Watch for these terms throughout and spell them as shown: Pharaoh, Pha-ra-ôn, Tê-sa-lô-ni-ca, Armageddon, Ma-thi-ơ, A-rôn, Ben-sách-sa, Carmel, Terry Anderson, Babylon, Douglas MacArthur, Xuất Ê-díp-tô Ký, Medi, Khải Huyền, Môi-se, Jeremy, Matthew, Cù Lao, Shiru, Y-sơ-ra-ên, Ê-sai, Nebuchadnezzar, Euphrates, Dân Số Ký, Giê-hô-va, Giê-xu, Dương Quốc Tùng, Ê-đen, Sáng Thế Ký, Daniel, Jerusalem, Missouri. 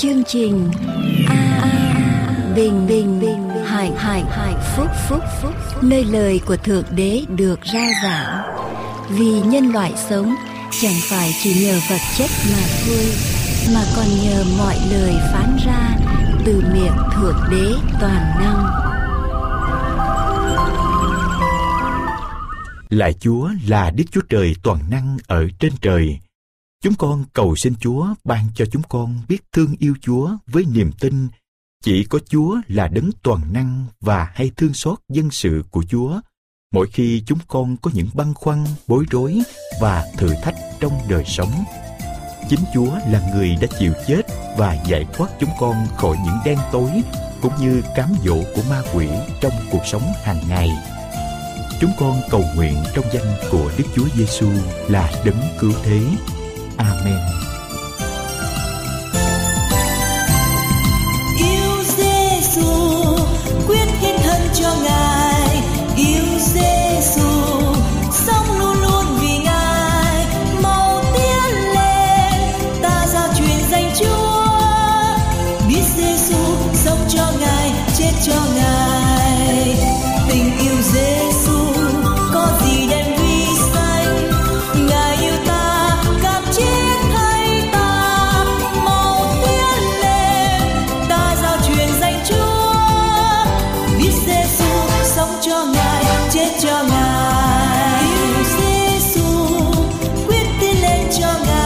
chương trình bình hải phúc nơi lời của Thượng Đế được rao giảng, vì nhân loại sống chẳng phải chỉ nhờ vật chất mà thôi, mà còn nhờ mọi lời phán ra từ miệng Thượng Đế toàn năng. Lạy Chúa là Đức Chúa Trời toàn năng ở trên trời. Chúng con cầu xin Chúa ban cho chúng con biết thương yêu Chúa với niềm tin chỉ có Chúa là đấng toàn năng và hay thương xót dân sự của Chúa mỗi khi chúng con có những băn khoăn, bối rối và thử thách trong đời sống. Chính Chúa là người đã chịu chết và giải thoát chúng con khỏi những đen tối cũng như cám dỗ của ma quỷ trong cuộc sống hàng ngày. Chúng con cầu nguyện trong danh của Đức Chúa Giê-xu là đấng cứu thế. Amen. Yêu Giê-xu, quyết hiến thân cho Ngài. Yêu Giê-xu, sống luôn luôn vì Ngài. Mau tiến lên, ta giao truyền danh Chúa. Biết Giê-xu, sống cho Ngài, chết cho Ngài. Tình yêu Giê-xu có gì đem cho Ngài. Yêu Giê-xu, quyết hiến thân cho Ngài.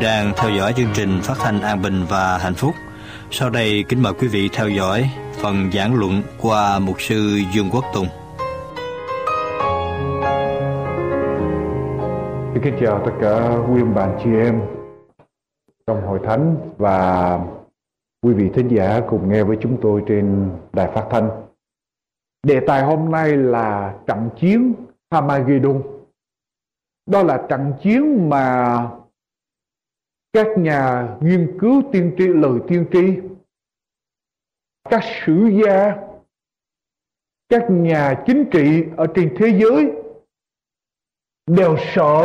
Đang theo dõi chương trình phát thanh An Bình và Hạnh Phúc. Sau đây kính mời quý vị theo dõi phần giảng luận qua mục sư Dương Quốc Tùng. Xin kính chào tất cả quý ông bà chị em trong hội thánh và quý vị thính giả cùng nghe với chúng tôi trên đài phát thanh. Đề tài hôm nay là trận chiến Armageddon. Đó là trận chiến mà các nhà nghiên cứu tiên tri, lời tiên tri, các sử gia, các nhà chính trị ở trên thế giới đều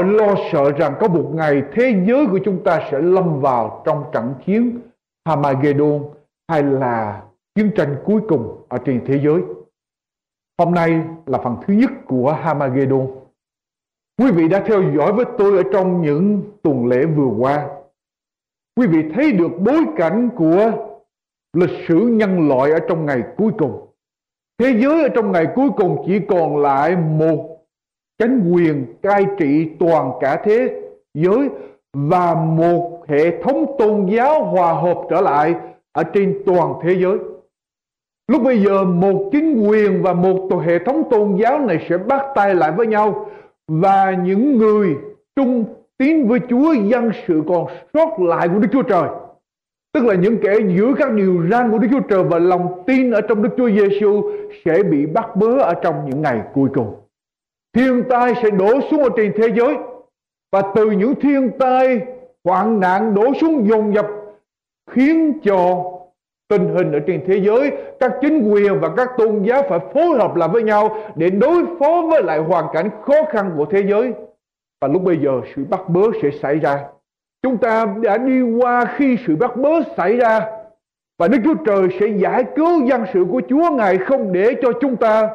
lo sợ rằng có một ngày thế giới của chúng ta sẽ lâm vào trong trận chiến Armageddon, hay là chiến tranh cuối cùng ở trên thế giới. Hôm nay là phần thứ nhất của Armageddon. Quý vị đã theo dõi với tôi ở trong những tuần lễ vừa qua. Quý vị thấy được bối cảnh của lịch sử nhân loại ở trong ngày cuối cùng. Thế giới ở trong ngày cuối cùng chỉ còn lại một chánh quyền cai trị toàn cả thế giới và một hệ thống tôn giáo hòa hợp trở lại ở trên toàn thế giới. Lúc bây giờ một chính quyền và một hệ thống tôn giáo này sẽ bắt tay lại với nhau, và những người trung tín với Chúa, dân sự còn sót lại của Đức Chúa Trời, tức là những kẻ giữ các điều răn của Đức Chúa Trời và lòng tin ở trong Đức Chúa Giê-xu, sẽ bị bắt bớ ở trong những ngày cuối cùng. Thiên tai sẽ đổ xuống ở trên thế giới, và từ những thiên tai hoạn nạn đổ xuống dồn dập khiến cho tình hình ở trên thế giới, các chính quyền và các tôn giáo phải phối hợp lại với nhau để đối phó với lại hoàn cảnh khó khăn của thế giới. Và lúc bây giờ sự bắt bớ sẽ xảy ra. Chúng ta đã đi qua khi sự bắt bớ xảy ra, và Đức Chúa Trời sẽ giải cứu dân sự của Chúa. Ngài không để cho chúng ta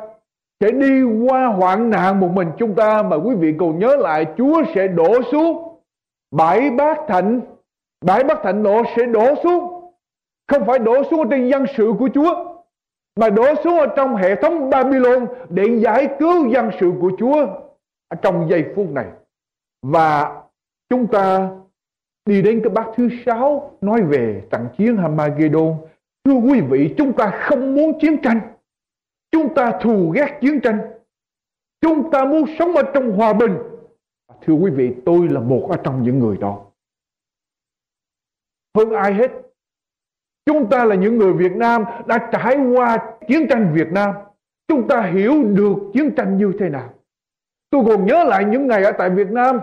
sẽ đi qua hoạn nạn một mình chúng ta, mà quý vị còn nhớ lại, Chúa sẽ đổ xuống bãi bác thạnh nộ sẽ đổ xuống, không phải đổ xuống trên dân sự của Chúa, mà đổ xuống ở trong hệ thống Babylon để giải cứu dân sự của Chúa ở trong giây phút này. Và chúng ta đi đến cái bát thứ 6 nói về trận chiến Armageddon. Thưa quý vị, chúng ta không muốn chiến tranh. Chúng ta thù ghét chiến tranh. Chúng ta muốn sống ở trong hòa bình. Thưa quý vị, tôi là một ở trong những người đó. Hơn ai hết, chúng ta là những người Việt Nam đã trải qua chiến tranh Việt Nam. Chúng ta hiểu được chiến tranh như thế nào. Tôi còn nhớ lại những ngày ở tại Việt Nam.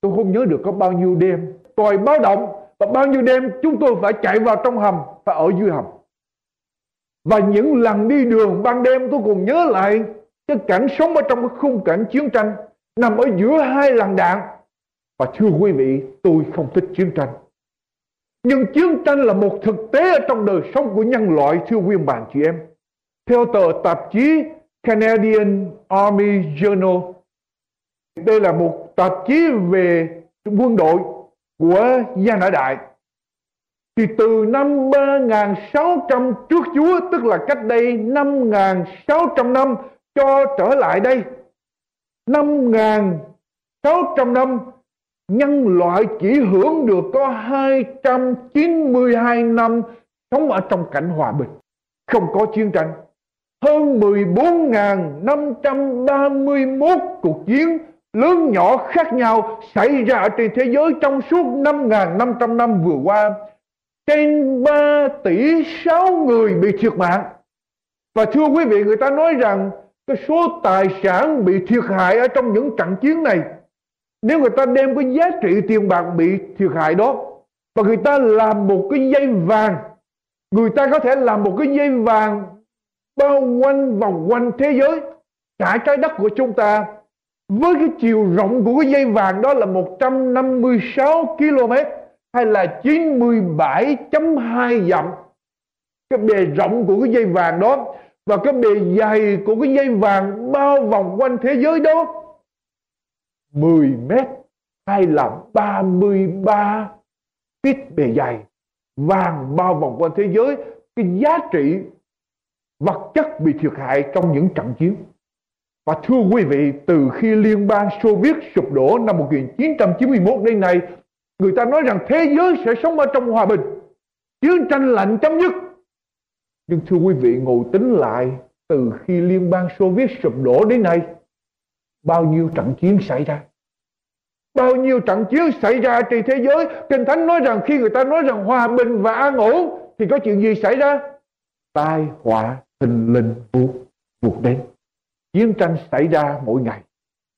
Tôi không nhớ được có bao nhiêu đêm còi báo động, và bao nhiêu đêm chúng tôi phải chạy vào trong hầm, phải ở dưới hầm. Và những lần đi đường ban đêm, tôi còn nhớ lại cái cảnh sống ở trong cái khung cảnh chiến tranh, nằm ở giữa hai làn đạn. Và thưa quý vị, tôi không thích chiến tranh. Nhưng chiến tranh là một thực tế ở trong đời sống của nhân loại, thưa quý bạn chị em. Theo tờ tạp chí Canadian Army Journal, đây là một tạp chí về quân đội của Gia Nã Đại, thì từ năm 3600 trước Chúa, tức là cách đây 5600 năm cho trở lại đây, 5600 năm, nhân loại chỉ hưởng được có 292 năm sống ở trong cảnh hòa bình, không có chiến tranh. Hơn 14.531 cuộc chiến lớn nhỏ khác nhau xảy ra ở trên thế giới trong suốt 5.500 năm vừa qua. Trên 3 tỷ 6 người bị thiệt mạng. Và thưa quý vị, người ta nói rằng cái số tài sản bị thiệt hại ở trong những trận chiến này, nếu người ta đem cái giá trị tiền bạc bị thiệt hại đó và người ta làm một cái dây vàng, người ta có thể làm một cái dây vàng bao quanh vòng quanh thế giới, cả trái đất của chúng ta, với cái chiều rộng của cái dây vàng đó là 156 km. Hay là 97.2 dặm, cái bề rộng của cái dây vàng đó, và cái bề dày của cái dây vàng bao vòng quanh thế giới đó 10 mét hay là 33 feet bề dày vàng bao vòng quanh thế giới. Cái giá trị vật chất bị thiệt hại trong những trận chiến. Và thưa quý vị, từ khi Liên bang Xô Viết sụp đổ năm 1991 đến nay, người ta nói rằng thế giới sẽ sống ở trong hòa bình, chiến tranh lạnh chấm dứt. Nhưng thưa quý vị, ngồi tính lại, từ khi Liên bang Xô Viết sụp đổ đến nay, bao nhiêu trận chiến xảy ra? Bao nhiêu trận chiến xảy ra trên thế giới. Kinh Thánh nói rằng khi người ta nói rằng hòa bình và an ổn thì có chuyện gì xảy ra? Tai họa thình lình vụt đến. Chiến tranh xảy ra mỗi ngày.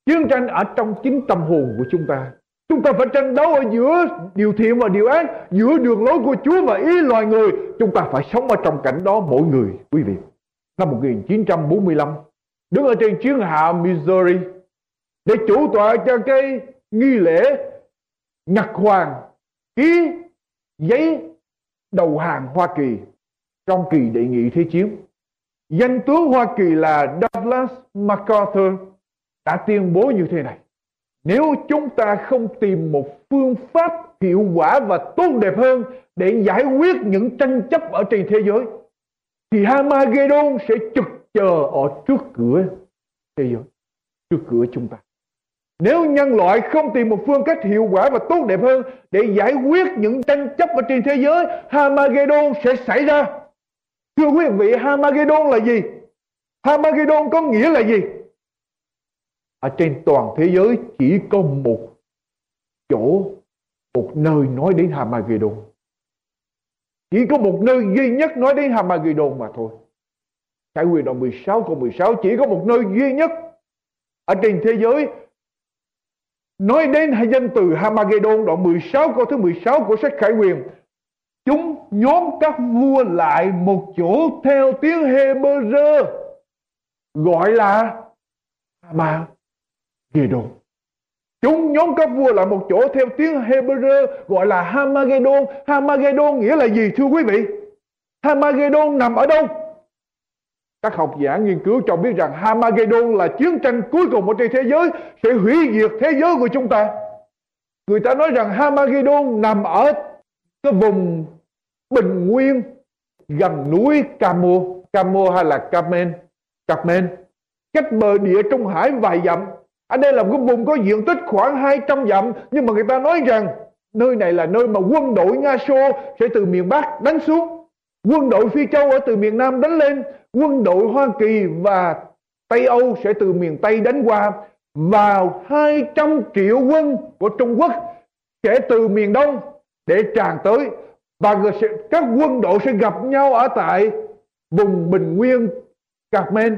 Chiến tranh ở trong chính tâm hồn của chúng ta. Chúng ta phải tranh đấu ở giữa điều thiện và điều ác, giữa đường lối của Chúa và ý loài người. Chúng ta phải sống ở trong cảnh đó mỗi người, quý vị. Năm 1945, đứng ở trên chiến hạm Missouri để chủ tọa cho cái nghi lễ Ngọc Hoàng ký giấy đầu hàng Hoa Kỳ trong kỳ đệ nhị thế chiến. Danh tướng Hoa Kỳ là Douglas MacArthur đã tuyên bố như thế này: nếu chúng ta không tìm một phương pháp hiệu quả và tốt đẹp hơn để giải quyết những tranh chấp ở trên thế giới, thì Armageddon sẽ trực chờ ở trước cửa thế giới, trước cửa chúng ta. Nếu nhân loại không tìm một phương cách hiệu quả và tốt đẹp hơn để giải quyết những tranh chấp ở trên thế giới, Armageddon sẽ xảy ra. Thưa quý vị, Armageddon là gì? Armageddon có nghĩa là gì? Ở trên toàn thế giới chỉ có một chỗ, một nơi nói đến Armageddon. Chỉ có một nơi duy nhất nói đến Armageddon mà thôi. Khải Huyền đoạn 16 câu 16, chỉ có một nơi duy nhất ở trên thế giới nói đến danh từ Armageddon. Đoạn 16 câu thứ 16 của sách Khải Huyền: chúng nhóm các vua lại một chỗ theo tiếng Hebrew gọi là Armageddon. Chúng nhóm các vua lại một chỗ theo tiếng Hebrew gọi là Armageddon. Armageddon nghĩa là gì thưa quý vị? Armageddon nằm ở đâu? Các học giả nghiên cứu cho biết rằng Armageddon là chiến tranh cuối cùng ở trên thế giới, sẽ hủy diệt thế giới của chúng ta. Người ta nói rằng Armageddon nằm ở cái vùng bình nguyên gần núi Camo hay là Carmel, cách bờ địa Trung Hải vài dặm. Ở đây là một cái vùng có diện tích khoảng 200 dặm, nhưng mà người ta nói rằng nơi này là nơi mà quân đội Nga Xô sẽ từ miền Bắc đánh xuống, quân đội Phi Châu ở từ miền Nam đánh lên, quân đội Hoa Kỳ và Tây Âu sẽ từ miền Tây đánh qua, và 200 triệu quân của Trung Quốc sẽ từ miền Đông để tràn tới, và các quân đội sẽ gặp nhau ở tại vùng bình nguyên Carmel.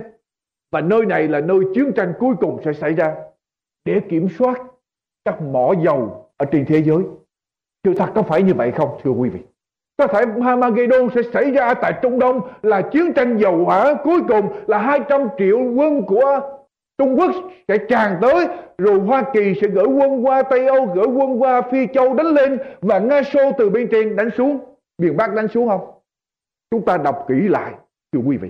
Và nơi này là nơi chiến tranh cuối cùng sẽ xảy ra để kiểm soát các mỏ dầu ở trên thế giới. Thưa thật, có phải như vậy không thưa quý vị? Có thể Armageddon sẽ xảy ra tại Trung Đông, là chiến tranh dầu hỏa cuối cùng, là 200 triệu quân của Trung Quốc sẽ tràn tới, rồi Hoa Kỳ sẽ gửi quân qua Tây Âu, gửi quân qua Phi Châu đánh lên, và Nga Xô từ bên trên đánh xuống, miền Bắc đánh xuống không? Chúng ta đọc kỹ lại thưa quý vị.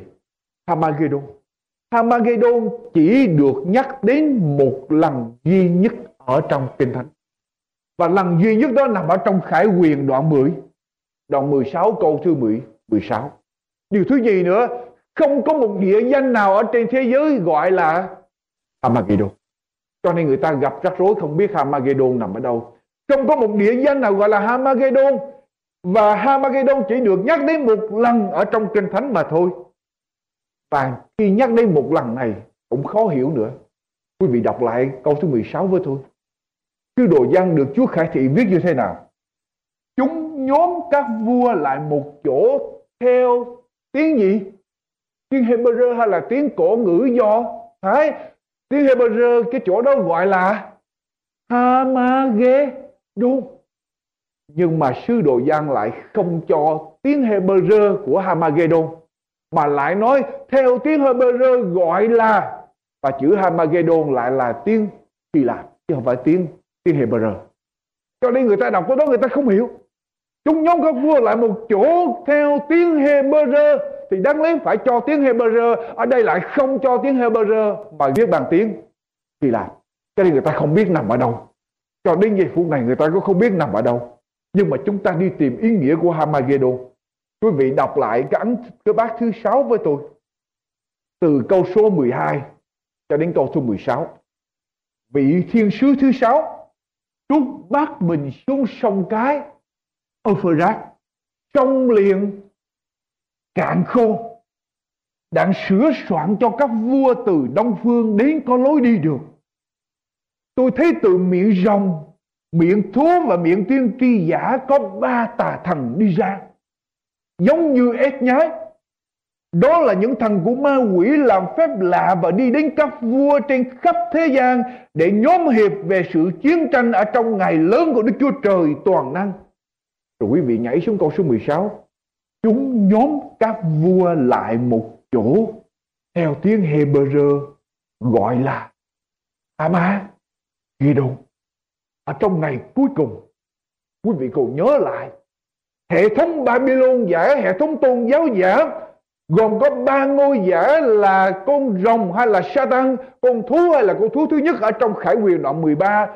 Armageddon chỉ được nhắc đến một lần duy nhất ở trong Kinh Thánh, và lần duy nhất đó nằm ở trong Khải Huyền đoạn 10, đoạn 16 câu thứ 16. Điều thứ gì nữa? Không có một địa danh nào ở trên thế giới gọi là Armageddon, cho nên người ta gặp rắc rối không biết Armageddon nằm ở đâu. Không có một địa danh nào gọi là Armageddon, và Armageddon chỉ được nhắc đến một lần ở trong Kinh Thánh mà thôi. Và khi nhắc đến một lần này cũng khó hiểu nữa. Quý vị đọc lại câu thứ 16 với tôi. Sứ đồ Giăng được Chúa khải thị viết như thế nào? Chúng nhóm các vua lại một chỗ theo tiếng gì? Tiếng Hebrew hay là tiếng cổ ngữ Do Thái? Tiếng Hebrew, cái chỗ đó gọi là Armageddon. Nhưng mà sứ đồ Giăng lại không cho tiếng Hebrew của Armageddon, mà lại nói theo tiếng Hebrew gọi là, và chữ Armageddon lại là tiếng Hy Lạp chứ không phải tiếng Hebrew. Cho nên người ta đọc cái đó người ta không hiểu. Chúng nhóm các vua lại một chỗ theo tiếng Hebrew thì đáng lẽ phải cho tiếng Hebrew, ở đây lại không cho tiếng Hebrew mà viết bằng tiếng Hy Lạp. Cho nên người ta không biết nằm ở đâu. Cho đến giây phút này người ta cũng không biết nằm ở đâu. Nhưng mà chúng ta đi tìm ý nghĩa của Armageddon. Quý vị đọc lại cái bát thứ 6 với tôi, từ câu số 12 cho đến câu số 16. Vị thiên sứ thứ 6 trút bát mình xuống sông cái Euphrates, sông liền cạn khô, đặng sửa soạn cho các vua từ đông phương đến có lối đi được. Tôi thấy từ miệng rồng, miệng thú và miệng tiên tri giả có 3 tà thần đi ra, giống như ếch nhái. Đó là những thần của ma quỷ làm phép lạ và đi đến các vua trên khắp thế gian để nhóm hiệp về sự chiến tranh ở trong ngày lớn của Đức Chúa Trời toàn năng. Rồi quý vị nhảy xuống câu số 16. Chúng nhóm các vua lại một chỗ, theo tiếng Hebrew gọi là Hama Gidon. Ở trong ngày cuối cùng, quý vị còn nhớ lại, hệ thống Babylon giả, hệ thống tôn giáo giả gồm có 3 ngôi giả là con rồng hay là Satan, con thú hay là con thú thứ nhất ở trong Khải Huyền đoạn 13,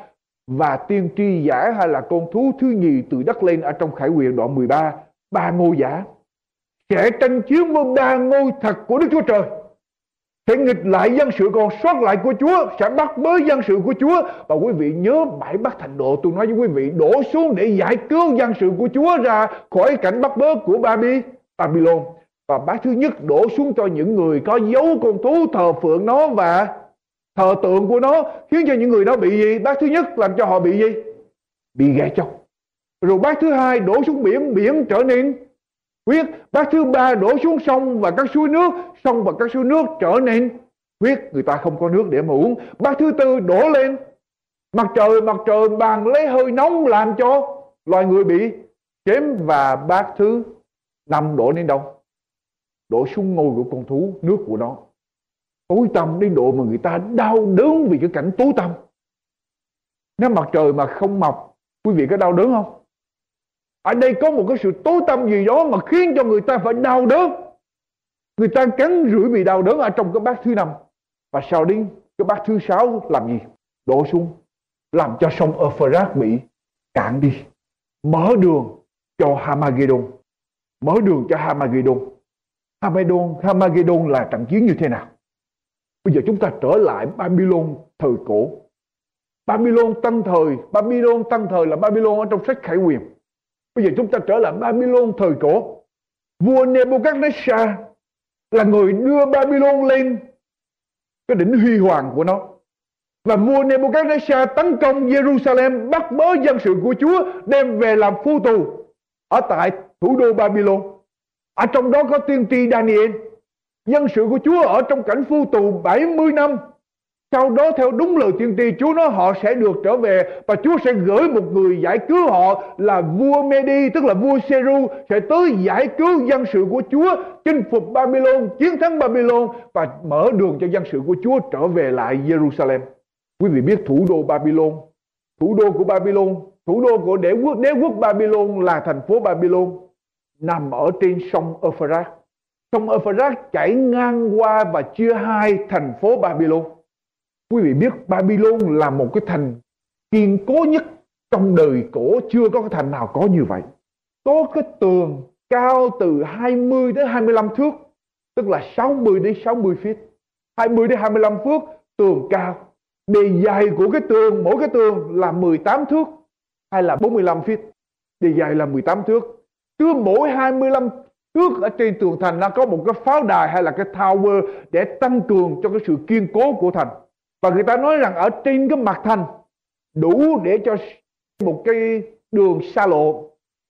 và tiên tri giả hay là con thú thứ nhì từ đất lên ở trong Khải Huyền đoạn 13. 3 ngôi giả sẽ tranh chiến với 3 ngôi thật của Đức Chúa Trời, sẽ nghịch lại dân sự còn sót lại của Chúa, sẽ bắt bớ dân sự của Chúa. Và quý vị nhớ bãi Bắc Thành Độ, tôi nói với quý vị, đổ xuống để giải cứu dân sự của Chúa ra khỏi cảnh bắt bớ của Babylon. Và bãi thứ nhất đổ xuống cho những người có dấu con thú, thờ phượng nó và thờ tượng của nó, khiến cho những người đó bị gì? Bãi thứ nhất làm cho họ bị gì? Bị ghẻ chồng. Rồi bãi thứ hai đổ xuống biển, biển trở nên huyết. Bác thứ ba đổ xuống sông và các suối nước, sông và các suối nước trở nên huyết, người ta không có nước để mà uống. Bác thứ tư đổ lên mặt trời bàn lấy hơi nóng làm cho loài người bị chém. Và bác thứ năm đổ lên đâu? Đổ xuống ngôi của con thú, nước của nó tối tăm đến độ mà người ta đau đớn vì cái cảnh tối tăm. Nếu mặt trời mà không mọc, quý vị có đau đớn không? Ở đây có một cái sự tối tăm gì đó mà khiến cho người ta phải đau đớn. Người ta cắn rưỡi bị đau đớn ở trong cái bát thứ năm. Và sau đến cái bát thứ sáu làm gì? Đổ xuống, làm cho sông Euphrates bị cạn đi, mở đường cho Armageddon. Mở đường cho Armageddon là trận chiến như thế nào? Bây giờ chúng ta trở lại Babylon thời cổ. Babylon tân thời là Babylon ở trong sách Khải Huyền. Bây giờ chúng ta trở lại Babylon thời cổ. Vua Nebuchadnezzar là người đưa Babylon lên cái đỉnh huy hoàng của nó. Và vua Nebuchadnezzar tấn công Jerusalem, bắt bớ dân sự của Chúa, đem về làm phu tù ở tại thủ đô Babylon. Ở trong đó có tiên tri Daniel. Dân sự của Chúa ở trong cảnh phu tù 70 năm. Sau đó theo đúng lời tiên tri, Chúa nói họ sẽ được trở về và Chúa sẽ gửi một người giải cứu họ là vua Medi, tức là vua Shiru, sẽ tới giải cứu dân sự của Chúa, chinh phục Babylon, chiến thắng Babylon và mở đường cho dân sự của Chúa trở về lại Jerusalem. Quý vị biết thủ đô Babylon, thủ đô của đế quốc Babylon là thành phố Babylon, nằm ở trên sông Euphrates. Sông Euphrates chảy ngang qua và chia hai thành phố Babylon. Quý vị biết Babylon là một cái thành kiên cố nhất trong đời cổ, chưa có cái thành nào có như vậy. Có cái tường cao từ 20 đến 25 thước, tức là 60 đến 60 feet. 20 đến 25 thước tường cao. Bề dày của cái tường, mỗi cái tường là 18 thước hay là 45 feet. Bề dày là 18 thước. Cứ mỗi 25 thước ở trên tường thành nó có một cái pháo đài hay là cái tower để tăng cường cho cái sự kiên cố của thành. Và người ta nói rằng ở trên cái mặt thành đủ để cho một cái đường xa lộ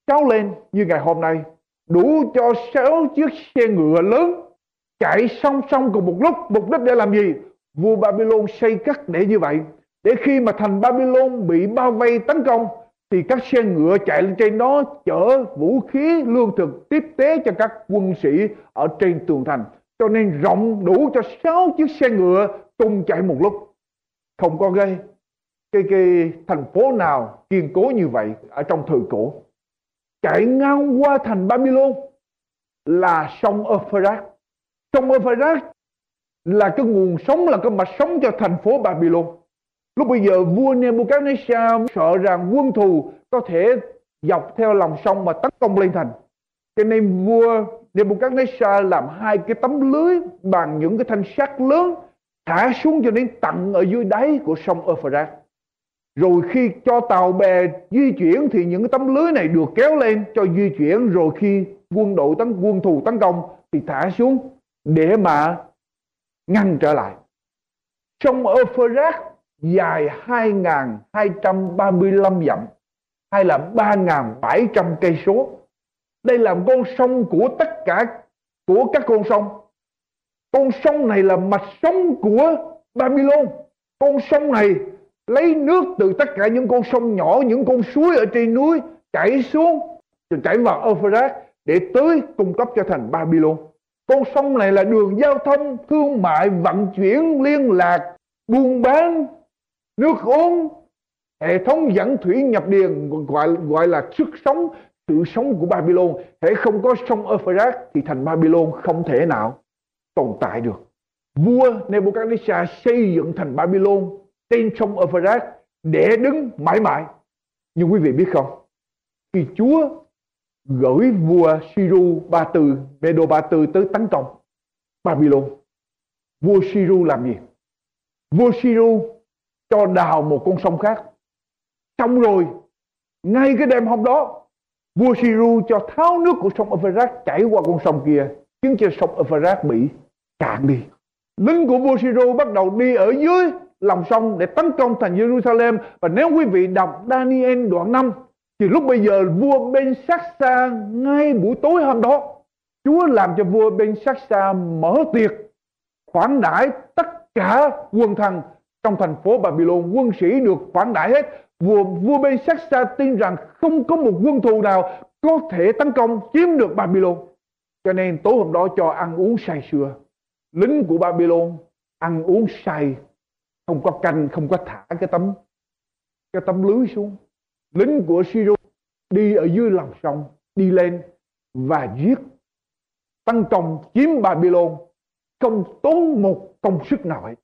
cáo lên như ngày hôm nay, đủ cho 6 chiếc xe ngựa lớn chạy song song cùng một lúc. Mục đích để làm gì? Vua Babylon xây cắt để như vậy, để khi mà thành Babylon bị bao vây tấn công thì các xe ngựa chạy lên trên đó chở vũ khí, lương thực, tiếp tế cho các quân sĩ ở trên tường thành. Cho nên rộng đủ cho 6 chiếc xe ngựa tung chạy một lúc. Không có cái thành phố nào kiên cố như vậy ở trong thời cổ. Chạy ngang qua thành Babylon là sông Euphrates. Sông Euphrates là cái nguồn sống, là cái mạch sống cho thành phố Babylon. Lúc bây giờ vua Nebuchadnezzar sợ rằng quân thù có thể dọc theo lòng sông mà tấn công lên thành. Cho nên vua Nebuchadnezzar làm 2 cái tấm lưới bằng những cái thanh sắt lớn, thả xuống cho đến tận ở dưới đáy của sông Euphrates. Rồi khi cho tàu bè di chuyển thì những cái tấm lưới này được kéo lên cho di chuyển. Rồi khi quân thù tấn công thì thả xuống để mà ngăn trở lại. Sông Euphrates dài 2.235 dặm hay là 3.700 cây số. Đây là con sông của tất cả của các con sông. Con sông này là mạch sống của Babylon. Con sông này lấy nước từ tất cả những con sông nhỏ, những con suối ở trên núi chảy xuống, rồi chảy vào Euphrates để tới cung cấp cho thành Babylon. Con sông này là đường giao thông, thương mại, vận chuyển, liên lạc, buôn bán, nước uống, hệ thống dẫn thủy nhập địa gọi là sức sống, sự sống của Babylon. Hễ không có sông Euphrates thì thành Babylon không thể nào tồn tại được. Vua Nebuchadnezzar xây dựng thành Babylon trên sông Euphrates để đứng mãi mãi. Nhưng quý vị biết không, khi Chúa gửi vua Shiru Medo Ba Tư tới tấn công Babylon, vua Shiru làm gì? Vua Shiru cho đào một con sông khác. Xong rồi, ngay cái đêm hôm đó, vua Shiru cho tháo nước của sông Euphrates chảy qua con sông kia, khiến cho sông Euphrates bị cạn đi. Lính của vua Shiru bắt đầu đi ở dưới lòng sông để tấn công thành Jerusalem. Và nếu quý vị đọc Daniel đoạn 5, thì lúc bây giờ vua Ben-sách-sa, ngay buổi tối hôm đó, Chúa làm cho vua Ben-sách-sa mở tiệc khoản đãi tất cả quân thần trong thành phố Babylon. Quân sĩ được khoản đãi hết. Vua Ben-sách-sa tin rằng không có một quân thù nào có thể tấn công chiếm được Babylon, cho nên tối hôm đó cho ăn uống say sưa. Lính của Babylon ăn uống say, không có canh, không có thả cái tấm lưới xuống. Lính của Shiru đi ở dưới lòng sông, đi lên và giết, tấn công chiếm Babylon, không tốn một công sức nào hết.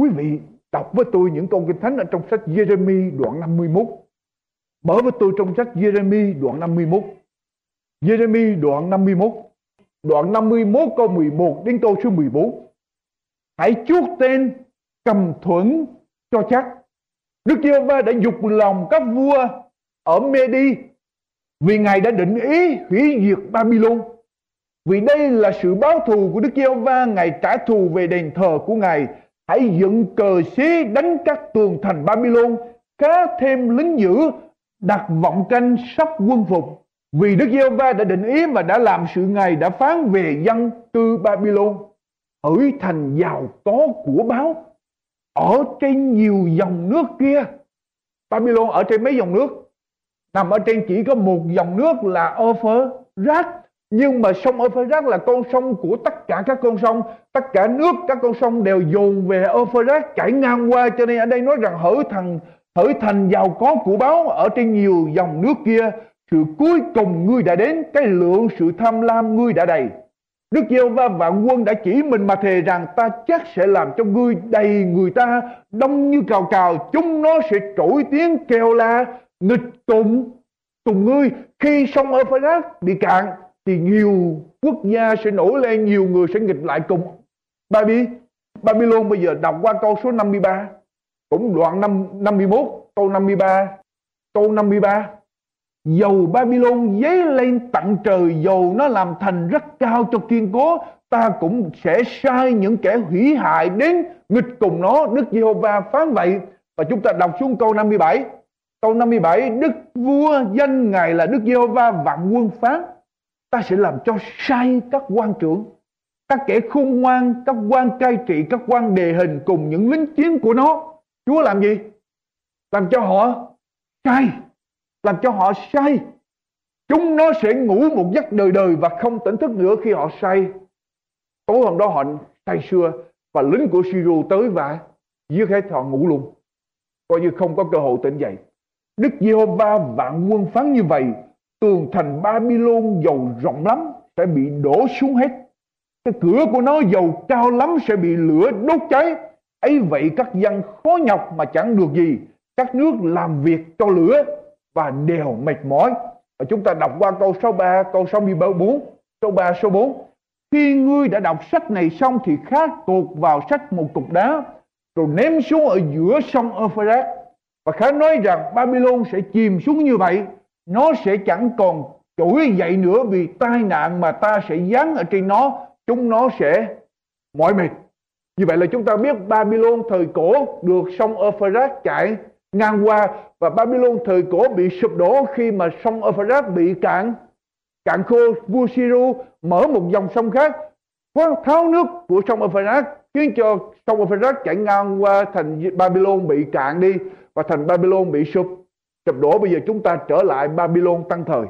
Quý vị đọc với tôi những câu kinh thánh ở trong sách Jeremy đoạn 51. Mở với tôi trong sách Jeremy đoạn 51. Jeremy đoạn 51. Đoạn 51 câu 11 đến câu số 14. Hãy chuốt tên, cầm thuẫn cho chắc. Đức Giê-hô-va đã dục lòng các vua ở Medi, vì Ngài đã định ý hủy diệt Babylon. Vì đây là sự báo thù của Đức Giê-hô-va, Ngài trả thù về đền thờ của Ngài. Hãy dựng cờ xí đánh các tường thành Babylon, khá thêm lính giữ, đặt vọng canh sắp quân phục. Vì Đức Giê-hô-va đã định ý và đã làm sự Ngài đã phán về dân cư Babylon, hỡi thành giàu có của báu, ở trên nhiều dòng nước kia. Babylon ở trên mấy dòng nước? Nằm ở trên chỉ có một dòng nước là Euphrates. Nhưng mà sông Euphrates là con sông của tất cả các con sông. Tất cả nước các con sông đều dồn về Euphrates, chảy ngang qua. Cho nên ở đây nói rằng hỡi thành giàu có của báu, ở trên nhiều dòng nước kia, sự cuối cùng ngươi đã đến, cái lượng sự tham lam ngươi đã đầy. Đức Giê-hô-va vạn quân đã chỉ mình mà thề rằng, ta chắc sẽ làm cho ngươi đầy người ta, đông như cào cào. Chúng nó sẽ trỗi tiếng kêu la nghịch cùng ngươi. Khi sông Euphrates bị cạn thì nhiều quốc gia sẽ nổi lên, nhiều người sẽ nghịch lại cùng Babylon. Bây giờ đọc qua câu số 53, cũng đoạn 51, câu 53. Câu 53: dầu Babylon dấy lên tận trời, dầu nó làm thành rất cao cho kiên cố, ta cũng sẽ sai những kẻ hủy hại đến nghịch cùng nó. Đức Giê-hô-va phán vậy. Và chúng ta đọc xuống câu 57. Câu 57: Đức vua danh Ngài là Đức Giê-hô-va vạn quân phán, ta sẽ làm cho sai các quan trưởng, các kẻ khôn ngoan, các quan cai trị, các quan đề hình cùng những lính chiến của nó. Chúa làm gì? Làm cho họ sai. Làm cho họ say. Chúng nó sẽ ngủ một giấc đời đời và không tỉnh thức nữa khi họ say. Tối hôm đó họ say sưa, và lính của Shiru tới và giết hết, họ ngủ luôn, coi như không có cơ hội tỉnh dậy. Đức Giê-hô-va vạn quân phán như vậy: tường thành Babylon dầu rộng lắm sẽ bị đổ xuống hết, cái cửa của nó dầu cao lắm sẽ bị lửa đốt cháy. Ấy vậy các dân khó nhọc mà chẳng được gì, các nước làm việc cho lửa và đều mệt mỏi. Và chúng ta đọc qua câu 63, câu 64, câu 3, số 4. Khi ngươi đã đọc sách này xong thì khá cột vào sách một cục đá, rồi ném xuống ở giữa sông Euphrates. Và khá nói rằng Babylon sẽ chìm xuống như vậy, nó sẽ chẳng còn trỗi dậy nữa, vì tai nạn mà ta sẽ giáng ở trên nó, chúng nó sẽ mỏi mệt. Như vậy là chúng ta biết Babylon thời cổ được sông Euphrates chảy ngang qua, và Babylon thời cổ bị sụp đổ khi mà sông Euphrates bị cạn khô. Vua Shiru mở một dòng sông khác, tháo nước của sông Euphrates, khiến cho sông Euphrates chảy ngang qua thành Babylon bị cạn đi, và thành Babylon bị sụp đổ. Bây giờ chúng ta trở lại Babylon tăng thời,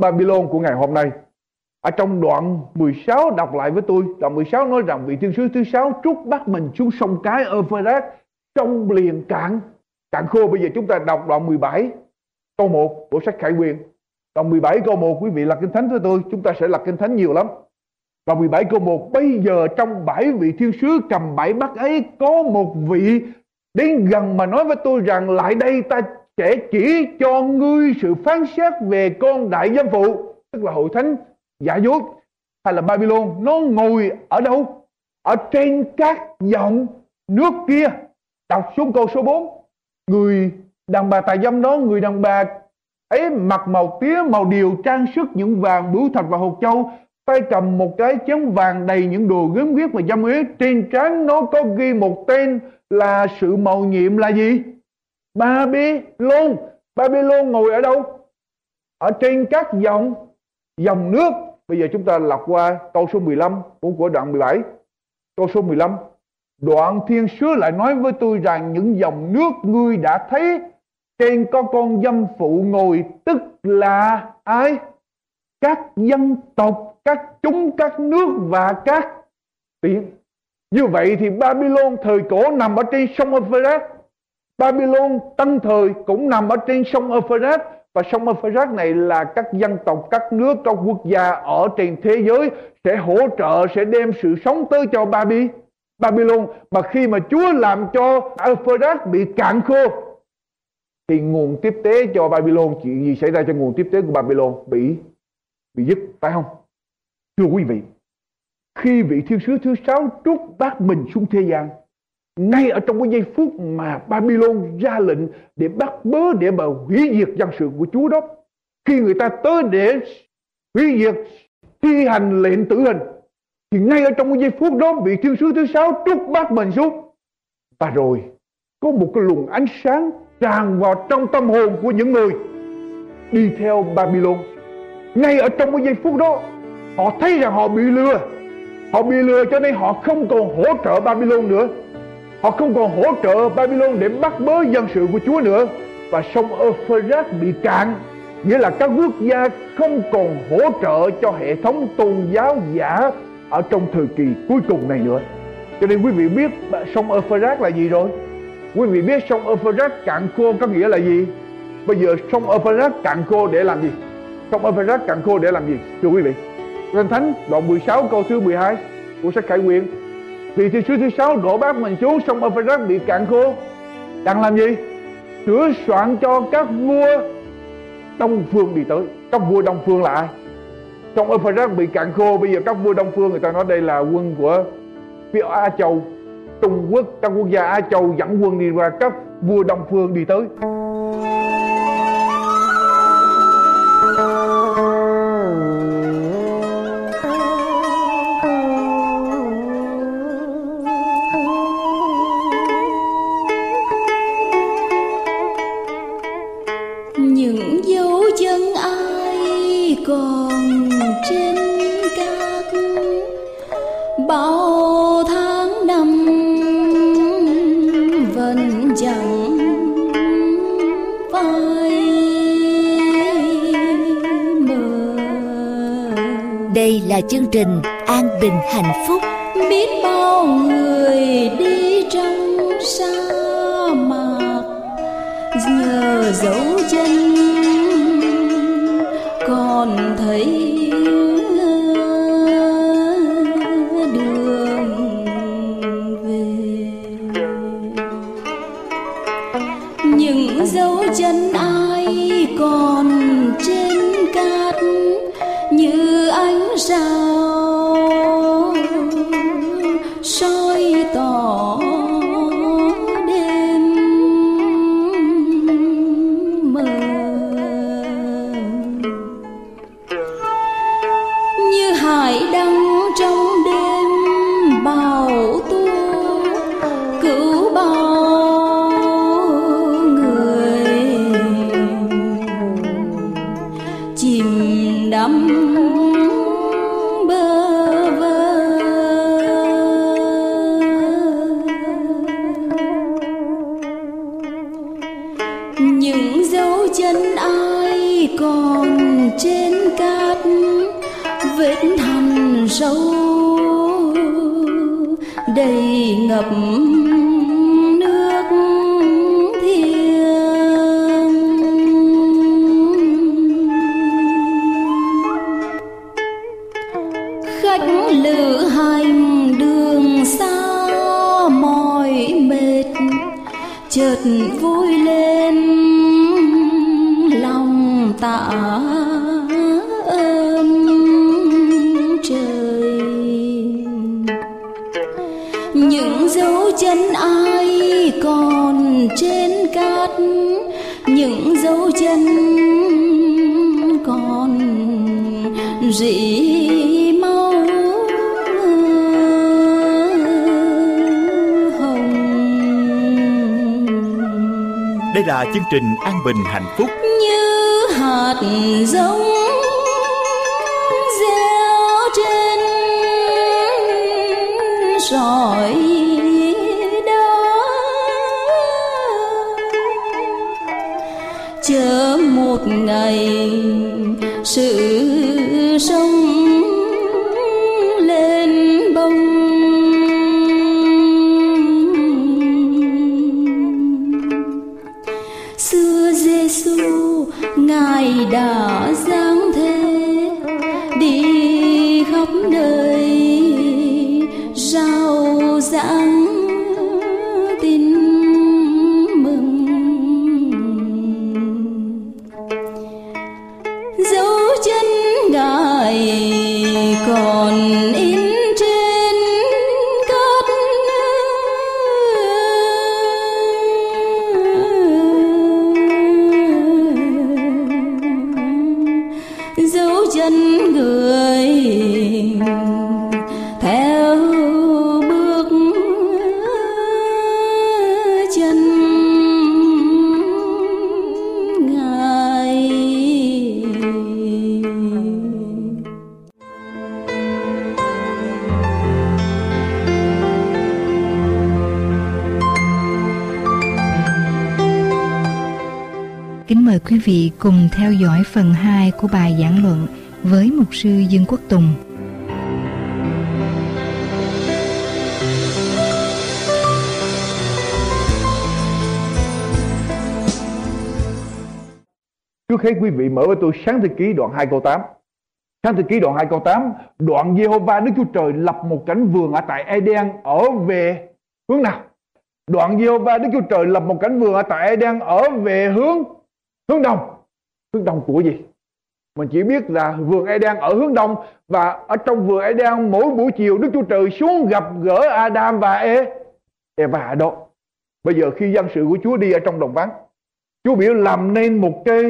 Babylon của ngày hôm nay. Ở trong đoạn 16 đọc lại với tôi. Đoạn 16 nói rằng vị thiên sứ thứ 6 trút bắt mình xuống sông cái Euphrates, sông liền cạn khô. Bây giờ chúng ta đọc đoạn 17 câu 1 của sách Khải Huyền. Đoạn 17 câu 1, quý vị lật kinh thánh với tôi, chúng ta sẽ lật kinh thánh nhiều lắm. Đoạn 17 câu 1, bây giờ trong 7 vị thiên sứ cầm 7 bát ấy, có một vị đến gần mà nói với tôi rằng, lại đây ta sẽ chỉ cho ngươi sự phán xét về con đại giám phụ, tức là hội thánh giả dối hay là Babylon. Nó ngồi ở đâu? Ở trên các dòng nước kia. Đọc xuống câu số 4, người đàn bà tài dâm đó, người đàn bà ấy mặc màu tía, màu điều, trang sức những vàng, bửu thạch và hột châu, tay cầm một cái chén vàng đầy những đồ gớm ghiếc và dâm uế. Trên trán nó có ghi một tên là sự mầu nhiệm là gì? Babylon. Babylon ngồi ở đâu? Ở trên các dòng nước. Bây giờ chúng ta lọc qua câu số 15 của đoạn 17. Câu số 15, đoạn thiên sứ lại nói với tôi rằng, những dòng nước ngươi đã thấy, trên có con dâm phụ ngồi, tức là ai? Các dân tộc, các chúng, các nước và các tiếng. Như vậy thì Babylon thời cổ nằm ở trên sông Euphrates, Babylon tân thời cũng nằm ở trên sông Euphrates. Và sông Euphrates này là các dân tộc, các nước, các quốc gia ở trên thế giới sẽ hỗ trợ, sẽ đem sự sống tới cho Babylon. Mà khi mà Chúa làm cho Euphrates bị cạn khô, thì nguồn tiếp tế cho Babylon, chuyện gì xảy ra cho nguồn tiếp tế của Babylon? Bị dứt, phải không? Thưa quý vị, khi vị thiên sứ thứ 6 trút bát mình xuống thế gian, ngay ở trong cái giây phút mà Babylon ra lệnh để bắt bớ, để mà hủy diệt dân sự của Chúa đó, khi người ta tới để hủy diệt, thi hành lệnh tử hình, thì ngay ở trong cái giây phút đó vị thiên sứ thứ 6 trút bát mình xuống, và rồi có một cái luồng ánh sáng tràn vào trong tâm hồn của những người đi theo Babylon. Ngay ở trong cái giây phút đó, họ thấy rằng họ bị lừa. Họ bị lừa cho nên họ không còn hỗ trợ Babylon nữa. Họ không còn hỗ trợ Babylon để bắt bớ dân sự của Chúa nữa. Và sông Euphrates bị cạn, nghĩa là các quốc gia không còn hỗ trợ cho hệ thống tôn giáo giả ở trong thời kỳ cuối cùng này nữa. Cho nên quý vị biết sông Euphrates là gì rồi. Quý vị biết sông Euphrates cạn khô có nghĩa là gì. Bây giờ sông Euphrates cạn khô để làm gì? Sông Euphrates cạn khô để làm gì? Thưa quý vị, Kinh Thánh đoạn 16 câu thứ 12 của sách Khải Huyền, vì thiên sứ thứ 6 đổ bát mình xuống sông Euphrates bị cạn khô, đang làm gì? Sửa soạn cho các vua Đông Phương đi tới. Các vua Đông Phương là ai? Sông Euphrates bị cạn khô, bây giờ các vua Đông Phương, người ta nói đây là quân của phía Á Châu, Trung Quốc, các quốc gia Á Châu dẫn quân đi qua, các vua Đông Phương đi tới. Đây là chương trình An Bình Hạnh Phúc. Biết bao người đi trong sa mạc, nhờ dấu chân còn thấy đường về. Những dấu chân ai còn trên cát như ánh sao soi tỏ đêm mờ. Như hải đăng trong đêm bào Những dấu chân ai còn trên cát, vết thằn sâu đầy ngập nước thiêng. Khách lữ hành đường xa mỏi mệt, chợt vui lên lòng tạ ơn trời. Những dấu chân ai còn trên cát, những dấu chân còn rỉ Đây là chương trình An Bình Hạnh Phúc. Như hạt giống gieo trên sỏi đá, chờ một ngày sự sống lên bông. Giê-xu Ngài đã giáng thế đi khắp nơi rao giảng tin mừng. Dấu chân Ngài còn in trên cát, chân người theo bước chân Ngài. Kính mời quý vị cùng theo dõi phần 2 của bài giảng luận với mục sư Dương Quốc Tùng. Trước khi quý vị mở với tôi Sáng Thế Ký đoạn 2 câu 8. Sáng Thế Ký đoạn 2 câu 8, đoạn Giê-hô-va Đức Chúa Trời lập một cảnh vườn ở tại Ê-đen ở về hướng nào? Đoạn Giê-hô-va Đức Chúa Trời lập một cảnh vườn ở tại Ê-đen ở về hướng đông. Hướng đông của gì? Mình chỉ biết là vườn Ê-đen ở hướng đông, và ở trong vườn Ê-đen mỗi buổi chiều Đức Chúa Trời xuống gặp gỡ Adam và Ê-va ở đó. Bây giờ khi dân sự của Chúa đi ở trong đồng vắng, Chúa biểu làm nên một cái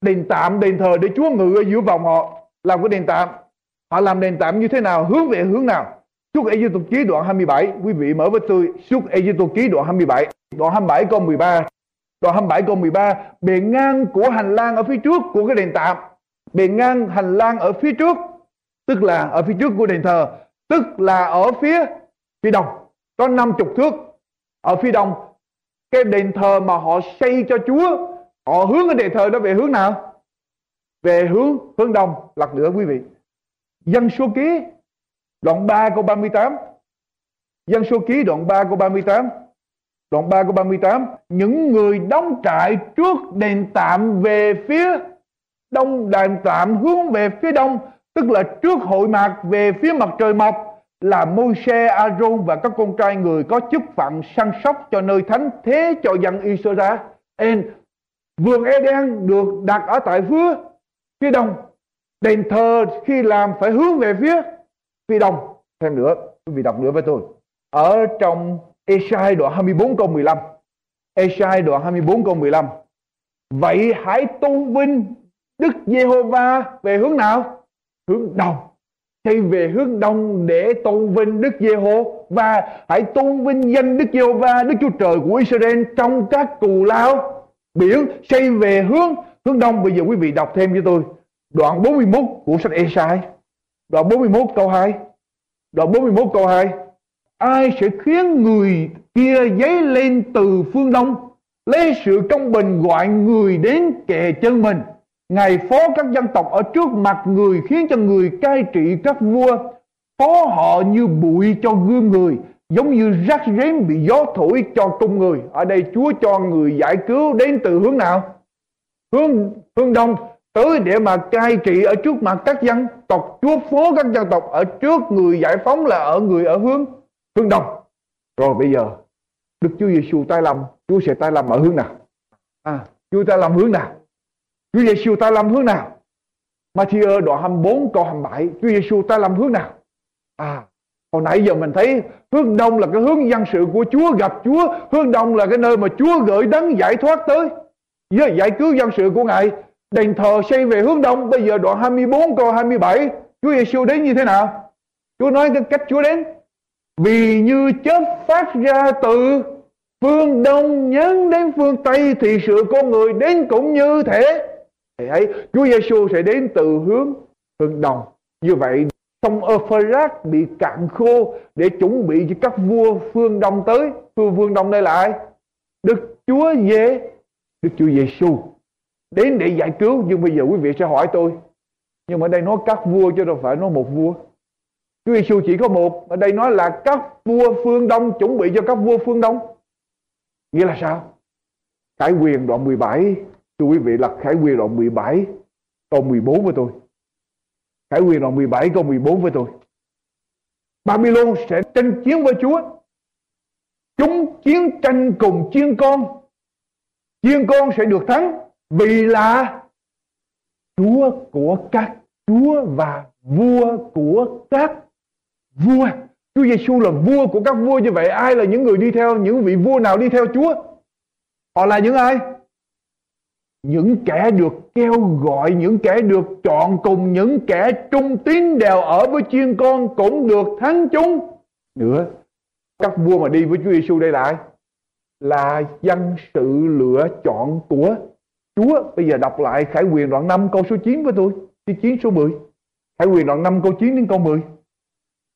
đền tạm, đền thờ để Chúa ngự ở giữa vòng họ. Làm cái đền tạm, họ làm đền tạm như thế nào, hướng về hướng nào? Xuất Ê-díp-tô Ký đoạn 27, quý vị mở với tôi Xuất Ê-díp-tô Ký đoạn 27, đoạn 27 câu 13. Đoạn 27 câu 13, bề ngang của hành lang ở phía trước của cái đền tạm, bề ngang hành lang ở phía trước, tức là ở phía trước của đền thờ, tức là ở phía đông, có 50 thước ở phía đông. Cái đền thờ mà họ xây cho Chúa, họ hướng cái đền thờ đó về hướng nào? Về hướng đông. Lật nữa quý vị, Dân Số Ký đoạn 3 câu 38, Dân Số Ký đoạn 3 câu 38, đoạn 3 câu 38, những người đóng trại trước đền tạm về phía đông, đàn tạm hướng về phía đông, tức là trước hội mạc về phía mặt trời mọc, là Môi-se, A-rôn và các con trai người có chức phận săn sóc cho nơi thánh thế cho dân Y-sơ-ra-ên. Vườn Ê-đen được đặt ở tại phía đông, đền thờ khi làm phải hướng về phía đông. Thêm nữa, quý vị đọc nữa với tôi ở trong Esai đoạn 24 câu 15, Esai đoạn 24 câu 15, vậy hãy tôn vinh Đức Giê-hô-va về hướng nào? Hướng đông. Xây về hướng đông để tôn vinh Đức Giê-hô-va. Hãy tôn vinh danh Đức Giê-hô-va, Đức Chúa Trời của Israel trong các cù lao biển. Xây về hướng đông. Bây giờ quý vị đọc thêm cho tôi đoạn 41 của sách Ê-sai, đoạn 41 câu 2, đoạn 41 câu 2. Ai sẽ khiến người kia dấy lên từ phương đông, lấy sự công bình gọi người đến kề chân mình. Ngài phó các dân tộc ở trước mặt người, khiến cho người cai trị các vua. Phó họ như bụi cho gương người, giống như rác rến bị gió thổi cho tung người. Ở đây Chúa cho người giải cứu đến từ hướng nào? Hướng đông, tới để mà cai trị ở trước mặt các dân tộc. Chúa phó các dân tộc ở trước người giải phóng là ở người ở hướng đông. Rồi bây giờ Đức Chúa Giê-xu tái lâm, Chúa sẽ tái lâm ở hướng nào? Chúa tái lâm hướng nào? Chúa Giê-xu tái lâm hướng nào? Ma-thi-ơ đoạn 24 câu 27, Chúa Giê-xu tái lâm hướng nào? Hồi nãy giờ mình thấy hướng đông là cái hướng dân sự của Chúa gặp Chúa. Hướng đông là cái nơi mà Chúa gửi đấng giải thoát tới với giải cứu dân sự của Ngài. Đền thờ xây về hướng đông. Bây giờ đoạn 24 câu 27, Chúa Giê-xu đến như thế nào? Chúa nói cái cách Chúa đến: vì như chớp phát ra từ phương đông nhấn đến phương tây thì sự con người đến cũng như thế. Thì ấy, Chúa Giê-xu sẽ đến từ hướng đông. Như vậy sông Euphrates bị cạn khô để chuẩn bị cho các vua phương đông tới. Phương đông đây là ai? Đức Chúa Giê-xu đến để giải cứu. Nhưng bây giờ quý vị sẽ hỏi tôi, nhưng mà ở đây nói các vua chứ đâu phải nói một vua. Chúa Giê-xu chỉ có một. Ở đây nói là các vua phương đông, chuẩn bị cho các vua phương đông. Nghĩa là sao? Khải Huyền đoạn 17, thưa quý vị, là Khải Huyền đoạn 17 câu 14 với tôi. Khải Huyền đoạn 17 câu 14 với tôi. Babylon sẽ tranh chiến với Chúa. Chúng chiến tranh cùng chiên con. Chiên con sẽ được thắng, vì là chúa của các chúa và vua của các vua. Chúa Giê-xu là vua của các vua. Như vậy ai là những người đi theo, những vị vua nào đi theo Chúa? Họ là những ai? Những kẻ được kêu gọi, những kẻ được chọn, cùng những kẻ trung tín đều ở với chiên con cũng được thắng chúng nữa. Các vua mà đi với Chúa Giê-xu đây lại là dân sự lựa chọn của Chúa. Bây giờ đọc lại Khải Huyền đoạn 5 câu số 9 với tôi. Câu 9 số 10. Khải Huyền đoạn 5 câu 9 đến câu 10.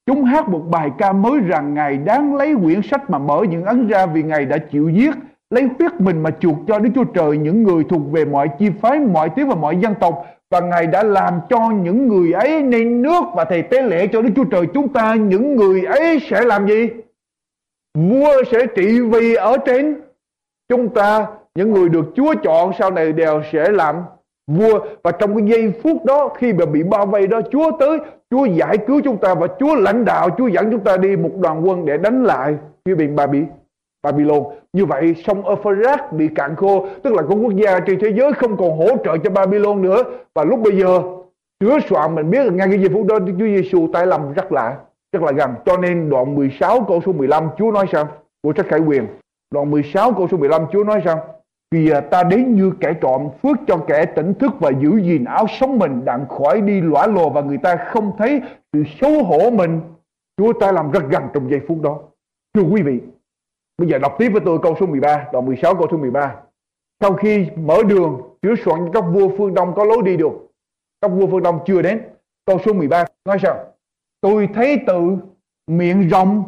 Chúng hát một bài ca mới rằng: Ngài đáng lấy quyển sách mà mở những ấn ra, vì Ngài đã chịu giết, lấy huyết mình mà chuộc cho Đức Chúa Trời những người thuộc về mọi chi phái, mọi tiếng và mọi dân tộc. Và Ngài đã làm cho những người ấy nên nước và thầy tế lễ cho Đức Chúa Trời chúng ta. Những người ấy sẽ làm gì? Vua sẽ trị vì ở trên chúng ta. Những người được Chúa chọn sau này đều sẽ làm vua. Và trong cái giây phút đó, khi mà bị bao vây đó, Chúa tới, Chúa giải cứu chúng ta và Chúa lãnh đạo, Chúa dẫn chúng ta đi một đoàn quân để đánh lại phía biển Babylon. Như vậy sông Euphrates bị cạn khô, tức là các quốc gia trên thế giới không còn hỗ trợ cho Babylon nữa. Và lúc bây giờ Chúa soạn mình biết ngay cái giây phút đó Chúa Giê-xu tái lâm rất là gần. Cho nên đoạn 16 câu số 15 Chúa nói sao? Của sách Khải Huyền đoạn 16 câu số 15 Chúa nói sao? Kìa, ta đến như kẻ trộm, phước cho kẻ tỉnh thức và giữ gìn áo sống mình, đặng khỏi đi lõa lồ và người ta không thấy sự xấu hổ mình. Chúa ta làm rất gần trong giây phút đó. Thưa quý vị, bây giờ đọc tiếp với tôi câu số 13, đoạn 16 câu số 13. Sau khi mở đường, Chúa soạn các vua phương Đông có lối đi được. Các vua phương Đông chưa đến. Câu số 13 nói sao? Tôi thấy từ miệng rồng,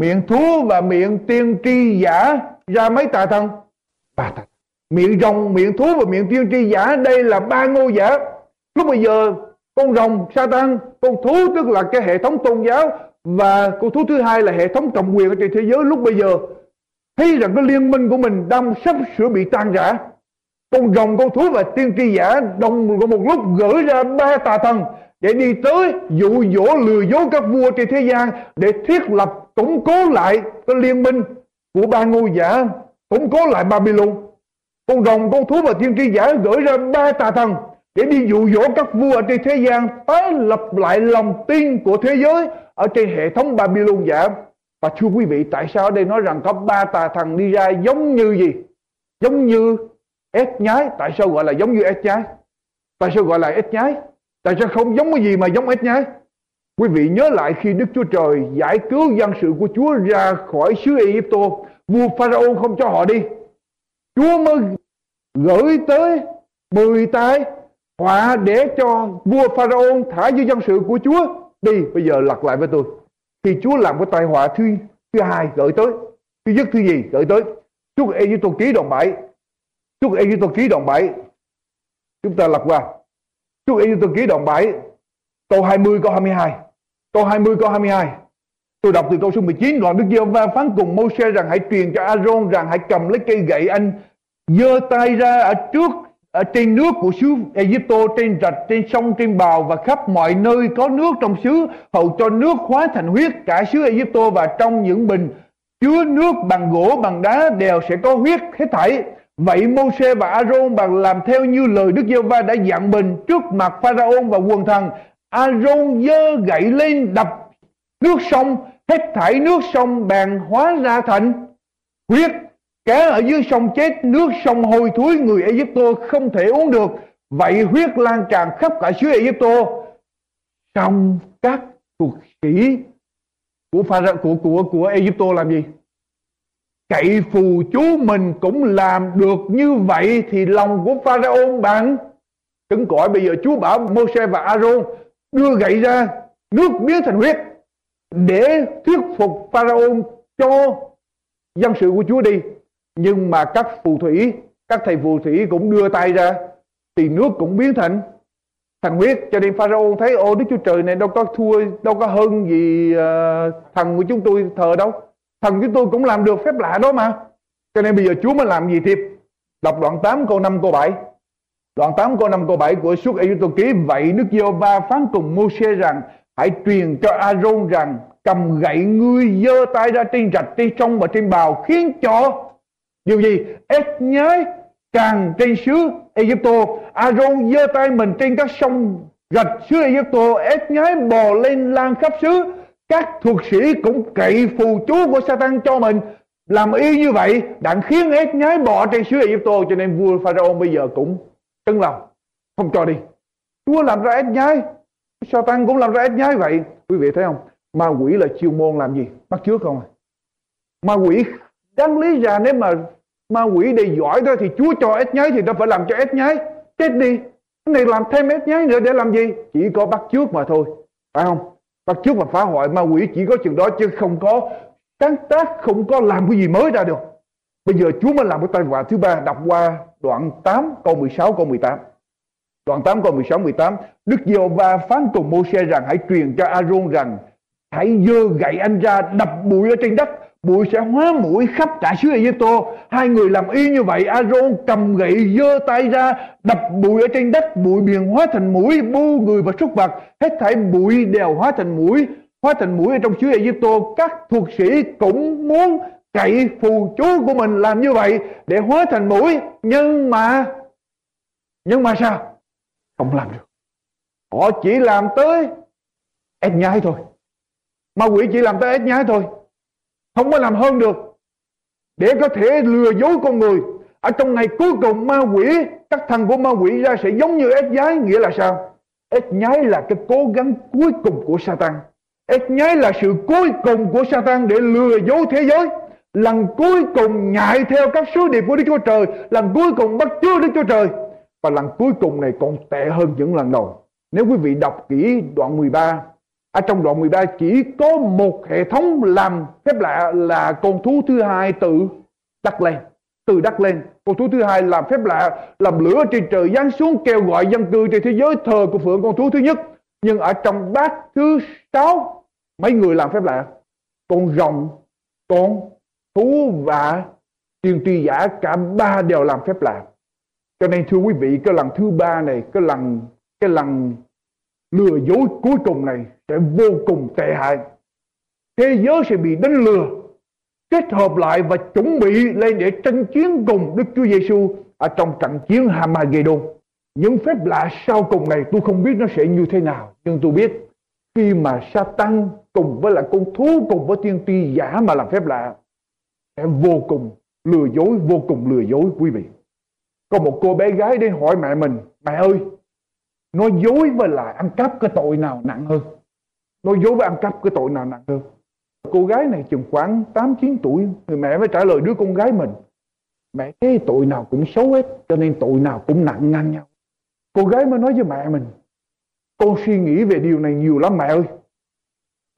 miệng thú và miệng tiên tri giả ra mấy tà thần. Miệng rồng, miệng thú và miệng tiên tri giả, đây là ba ngôi giả. Lúc bây giờ con rồng Satan, con thú tức là cái hệ thống tôn giáo, và con thú thứ hai là hệ thống cầm quyền ở trên thế giới. Lúc bây giờ thấy rằng cái liên minh của mình đang sắp sửa bị tan rã. Con rồng, con thú và tiên tri giả đồng một lúc gửi ra ba tà thần để đi tới dụ dỗ lừa dối các vua trên thế gian, để thiết lập củng cố lại cái liên minh của ba ngôi giả, củng cố lại Babylon. Con rồng, con thú và tiên tri giả gửi ra ba tà thần để đi dụ dỗ các vua ở trên thế gian tái lập lại lòng tin của thế giới ở trên hệ thống Babylon giả. Và thưa quý vị, tại sao ở đây nói rằng có ba tà thần đi ra giống như gì? Giống như ếch nhái. Tại sao gọi là giống như ếch nhái? Tại sao gọi là ếch nhái? Tại sao không giống cái gì mà giống ếch nhái? Quý vị nhớ lại khi Đức Chúa Trời giải cứu dân sự của Chúa ra khỏi xứ Ai Cập, vua Pharaoh không cho họ đi, Chúa mới gửi tới 10 tai họa để cho vua Pharaoh thả với dân sự của Chúa đi. Bây giờ lặp lại với tôi, khi Chúa làm cái tai họa thứ hai gửi tới, thứ nhất thứ gì gửi tới? Xuất Ê-díp-tô Ký đoạn 7. Xuất Ê-díp-tô Ký đoạn 7. Chúng ta lật qua. Xuất Ê-díp-tô Ký đoạn 7. Câu 20 câu 22. Câu 20 câu 22. Tôi đọc từ câu số 19. Đoạn Đức Giê-hô-va phán cùng Môi-se rằng hãy truyền cho A-rôn rằng hãy cầm lấy cây gậy, anh giơ tay ra ở trên nước của xứ Ê-díp-tô, trên rạch, trên sông, trên bào và khắp mọi nơi có nước trong xứ, hầu cho nước hóa thành huyết cả xứ Ê-díp-tô, và trong những bình chứa nước bằng gỗ, bằng đá đều sẽ có huyết hết thảy. Vậy Môi-se và A-rôn bằng làm theo như lời Đức Giê-hô-va đã dặn mình trước mặt Pha-ra-ôn và quần thần. A-rôn giơ gậy lên đập nước sông, hết thảy nước sông bèn hóa ra thành huyết. Cá ở dưới sông chết, nước sông hôi thối, người Ê-díp-tô không thể uống được. Vậy huyết lan tràn khắp cả xứ Ê-díp-tô. Xong các thuộc sĩ của Ê-díp-tô làm gì? Cậy phù chú mình cũng làm được như vậy, thì lòng của Pha-ra-ôn bằng cứng cỏi. Bây giờ Chúa bảo Môi-se và A-rôn đưa gậy ra, nước biến thành huyết, để thuyết phục Pha-ra-ôn cho dân sự của Chúa đi. Nhưng mà các phù thủy, các thầy phù thủy cũng đưa tay ra thì nước cũng biến thành huyết. Cho nên Pharaoh thấy Đức Chúa Trời này đâu có thua, đâu có hơn gì thần của chúng tôi thờ đâu. Thần chúng tôi cũng làm được phép lạ đó mà. Cho nên bây giờ Chúa mới làm gì thiệt? Đọc đoạn 8 câu 5 câu 7. Đoạn 8 câu 5 câu 7 của Xuất Ê-díp-tô Ký. Vậy Đức Giê-hô-va phán cùng Môi-se rằng hãy truyền cho A-rôn rằng cầm gậy ngươi giơ tay ra trên rạch, trên sông và trên bào, khiến cho điều gì? Ếch nhái tràn trên xứ Ê-díp-tô. A-rôn giơ tay mình trên các sông rạch xứ Ê-díp-tô, ếch nhái bò lên lan khắp xứ. Các thuộc sĩ cũng cậy phù chú của Satan cho mình làm y như vậy, đặng khiến ếch nhái bò trên xứ Ê-díp-tô. Cho nên vua Pharaoh bây giờ cũng cứng lòng, không cho đi. Chúa làm ra ếch nhái, Satan cũng làm ra ếch nhái vậy. Quý vị thấy không? Ma quỷ là chuyên môn làm gì? Bắt chước không? Ma quỷ đáng lý ra nếu mà ma quỷ đầy giỏi thôi thì Chúa cho ếch nhái thì nó phải làm cho ếch nhái chết đi. Cái này làm thêm ếch nhái nữa để làm gì? Chỉ có bắt chước mà thôi, phải không? Bắt chước và phá hoại. Ma quỷ chỉ có chừng đó chứ không có sáng tác, không có làm cái gì mới ra được. Bây giờ Chúa mới làm cái tai họa thứ ba. Đọc qua đoạn 8 câu 16 câu 18. Đoạn 8 câu 16 18. Đức Giê-hô-va phán cùng Môi-se rằng hãy truyền cho A-rôn rằng hãy giơ gậy anh ra đập bụi ở trên đất, bụi sẽ hóa mũi khắp cả xứ Ê-díp-tô. Hai người làm y như vậy. A-rôn cầm gậy giơ tay ra đập bụi ở trên đất, bụi biển hóa thành mũi, bu người và súc vật, hết thảy bụi đều hóa thành mũi ở trong xứ Ê-díp-tô. Các thuộc sĩ cũng muốn cậy phù chú của mình làm như vậy để hóa thành mũi, nhưng mà sao? Không làm được. Họ chỉ làm tới ếch nhái thôi. Ma quỷ chỉ làm tới ếch nhái thôi, không có làm hơn được, để có thể lừa dối con người. Ở trong ngày cuối cùng, ma quỷ, các thần của ma quỷ ra sẽ giống như ếch nhái. Nghĩa là sao? Ếch nhái là cái cố gắng cuối cùng của Satan. Ếch nhái là sự cuối cùng của Satan để lừa dối thế giới. Lần cuối cùng nhại theo các sứ điệp của Đức Chúa Trời, lần cuối cùng bắt chước Đức Chúa Trời. Và lần cuối cùng này còn tệ hơn những lần đầu. Nếu quý vị đọc kỹ đoạn 13, ở trong đoạn 13 chỉ có một hệ thống làm phép lạ là con thú thứ hai tự đắc lên. Từ đắc lên, con thú thứ hai làm phép lạ, làm lửa trên trời giáng xuống kêu gọi dân cư trên thế giới thờ của phượng con thú thứ nhất. Nhưng ở trong bát thứ 6 mấy người làm phép lạ. Con rồng, con thú và tiên tri giả, cả ba đều làm phép lạ. Cho nên thưa quý vị, cái lần thứ ba này, cái lần lừa dối cuối cùng này sẽ vô cùng tệ hại. Thế giới sẽ bị đánh lừa, kết hợp lại và chuẩn bị lên để tranh chiến cùng Đức Chúa Giê-xu ở trong trận chiến Armageddon. Những phép lạ sau cùng này tôi không biết nó sẽ như thế nào, nhưng tôi biết khi mà Satan cùng với lại con thú cùng với tiên tri giả mà làm phép lạ sẽ vô cùng lừa dối quý vị. Có một cô bé gái đến hỏi mẹ mình: mẹ ơi, nói dối với lại ăn cắp cái tội nào nặng hơn? Cô gái này chừng khoảng 8-9 tuổi thì mẹ mới trả lời đứa con gái mình: mẹ thấy tội nào cũng xấu hết, cho nên tội nào cũng nặng ngang nhau. Cô gái mới nói với mẹ mình: con suy nghĩ về điều này nhiều lắm mẹ ơi,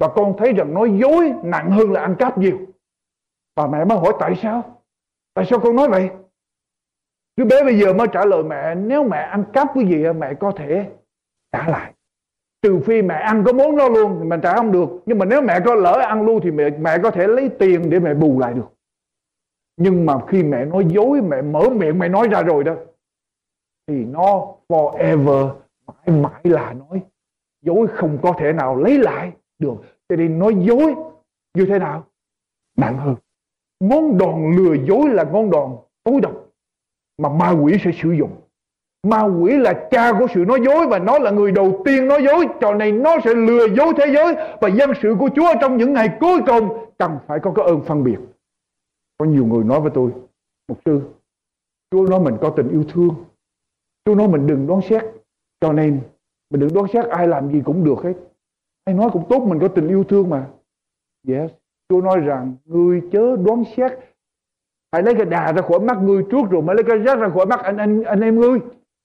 và con thấy rằng nói dối nặng hơn là ăn cắp nhiều. Và mẹ mới hỏi tại sao? Tại sao con nói vậy? Đứa bé bây giờ mới trả lời mẹ, nếu mẹ ăn cắp cái gì mẹ có thể trả lại. Trừ phi mẹ ăn có món đó luôn thì mình trả không được. Nhưng mà nếu mẹ có lỡ ăn luôn thì mẹ có thể lấy tiền để mẹ bù lại được. Nhưng mà khi mẹ nói dối, mẹ mở miệng mẹ nói ra rồi đó, thì nó forever, mãi mãi là nói dối, không có thể nào lấy lại được. Cho nên nói dối như thế nào? Nặng hơn. Ngón đòn lừa dối là ngón đòn tối độc mà ma quỷ sẽ sử dụng. Ma quỷ là cha của sự nói dối và nó là người đầu tiên nói dối. Trò này nó sẽ lừa dối thế giới, và dân sự của Chúa trong những ngày cuối cùng cần phải có cái ơn phân biệt. Có nhiều người nói với tôi, mục sư, Chúa nói mình có tình yêu thương, Chúa nói mình đừng đoán xét, cho nên mình đừng đoán xét ai làm gì cũng được hết, ai nói cũng tốt, mình có tình yêu thương mà. Yes, Chúa nói rằng ngươi chớ đoán xét, hãy lấy cái đà ra khỏi mắt ngươi trước rồi mới lấy cái rác ra khỏi mắt anh em ngươi.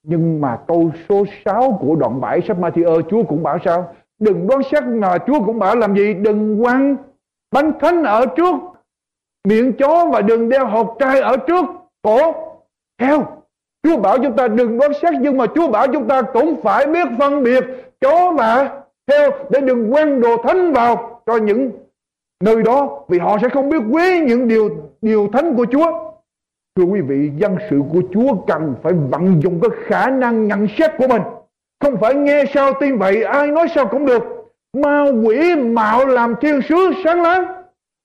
Nhưng mà câu số 6 của đoạn 7 sách Ma-thi-ơ, Chúa cũng bảo sao? Đừng đoán xét, mà Chúa cũng bảo làm gì? Đừng quăng bánh thánh ở trước miệng chó và đừng đeo hột trai ở trước cổ heo. Chúa bảo chúng ta đừng đoán xét, nhưng mà Chúa bảo chúng ta cũng phải biết phân biệt chó và heo để đừng quăng đồ thánh vào cho những nơi đó, vì họ sẽ không biết quý những điều thánh của Chúa. Thưa quý vị, dân sự của Chúa cần phải vận dụng cái khả năng nhận xét của mình, không phải nghe sao tin vậy, ai nói sao cũng được. Ma quỷ mạo làm thiên sứ sáng láng,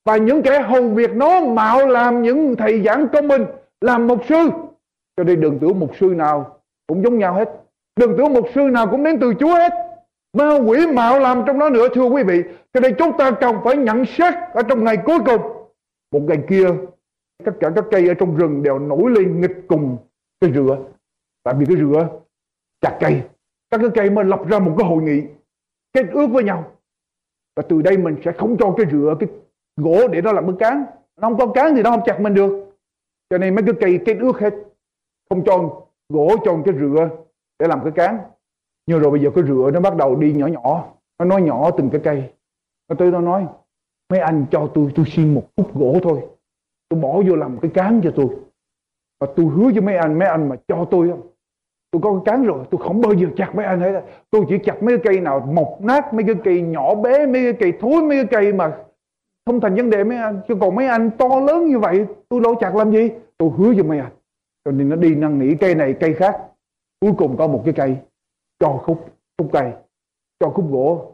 và những kẻ hầu việc nó mạo làm những thầy giảng công minh, làm mục sư. Cho nên đừng tưởng mục sư nào cũng giống nhau hết, đừng tưởng mục sư nào cũng đến từ Chúa hết. Ma quỷ mạo làm trong đó nữa, thưa quý vị. Cho nên chúng ta cần phải nhận xét ở trong ngày cuối cùng. Một ngày kia, tất cả các cây ở trong rừng đều nổi lên nghịch cùng cái rựa, tại vì cái rựa chặt cây. Các cái cây mới lập ra một cái hội nghị kết ước với nhau, và từ đây mình sẽ không cho cái rựa cái gỗ để nó làm cái cán. Nó không có cán thì nó không chặt mình được. Cho nên mấy cái cây kết ước hết, không cho gỗ, cho cái rựa để làm cái cán. Nhưng rồi bây giờ cái rựa nó bắt đầu đi nhỏ nhỏ, nó nói nhỏ từng cái cây. Nó tới nó nói, mấy anh cho tôi xin một khúc gỗ thôi, tôi bỏ vô làm cái cán cho tôi. Và tôi hứa với mấy anh mà cho tôi có cái cán rồi, tôi không bao giờ chặt mấy anh hết. Tôi chỉ chặt mấy cái cây nào mọc nát, mấy cái cây nhỏ bé, mấy cái cây thối, mấy cái cây mà không thành vấn đề mấy anh. Chứ còn mấy anh to lớn như vậy, tôi đâu chặt làm gì. Tôi hứa với mấy anh. Cho nên nó đi năn nỉ cây này cây khác. Cuối cùng có một cái cây cho khúc cây, cho khúc gỗ,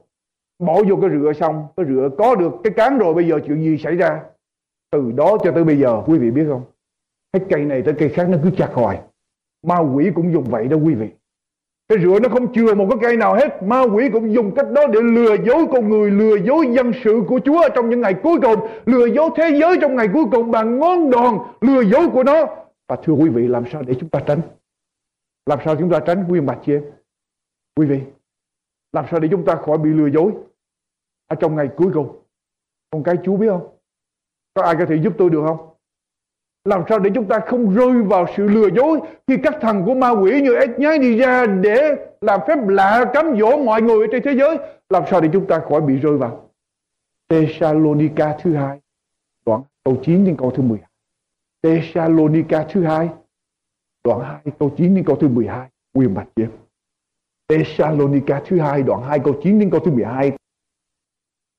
bỏ vô cái rựa xong. Cái rựa có được cái cán rồi, bây giờ chuyện gì xảy ra? Từ đó cho tới bây giờ, quý vị biết không, hết cây này tới cây khác nó cứ chặt hoài. Ma quỷ cũng dùng vậy đó quý vị. Cái rựa nó không chừa một cái cây nào hết. Ma quỷ cũng dùng cách đó để lừa dối con người, lừa dối dân sự của Chúa trong những ngày cuối cùng, lừa dối thế giới trong ngày cuối cùng bằng ngón đòn lừa dối của nó. Và thưa quý vị, làm sao để chúng ta tránh? Làm sao chúng ta tránh, quý bà chị em? Quý vị, làm sao để chúng ta khỏi bị lừa dối ở trong ngày cuối cùng? Con cái Chúa biết không? Có ai có thể giúp tôi được không? Làm sao để chúng ta không rơi vào sự lừa dối khi các thần của ma quỷ như ếch nhái đi ra để làm phép lạ cám dỗ mọi người trên thế giới? Làm sao để chúng ta khỏi bị rơi vào? Tê-sa-lô-ni-ca thứ 2, đoạn câu 9 đến câu thứ 12. Tê-sa-lô-ni-ca thứ 2, đoạn 2 câu 9 đến câu thứ 12. Quyền bạch Diệp. Tê-sa-lô-ni-ca thứ 2, đoạn 2 câu 9 đến câu thứ 12.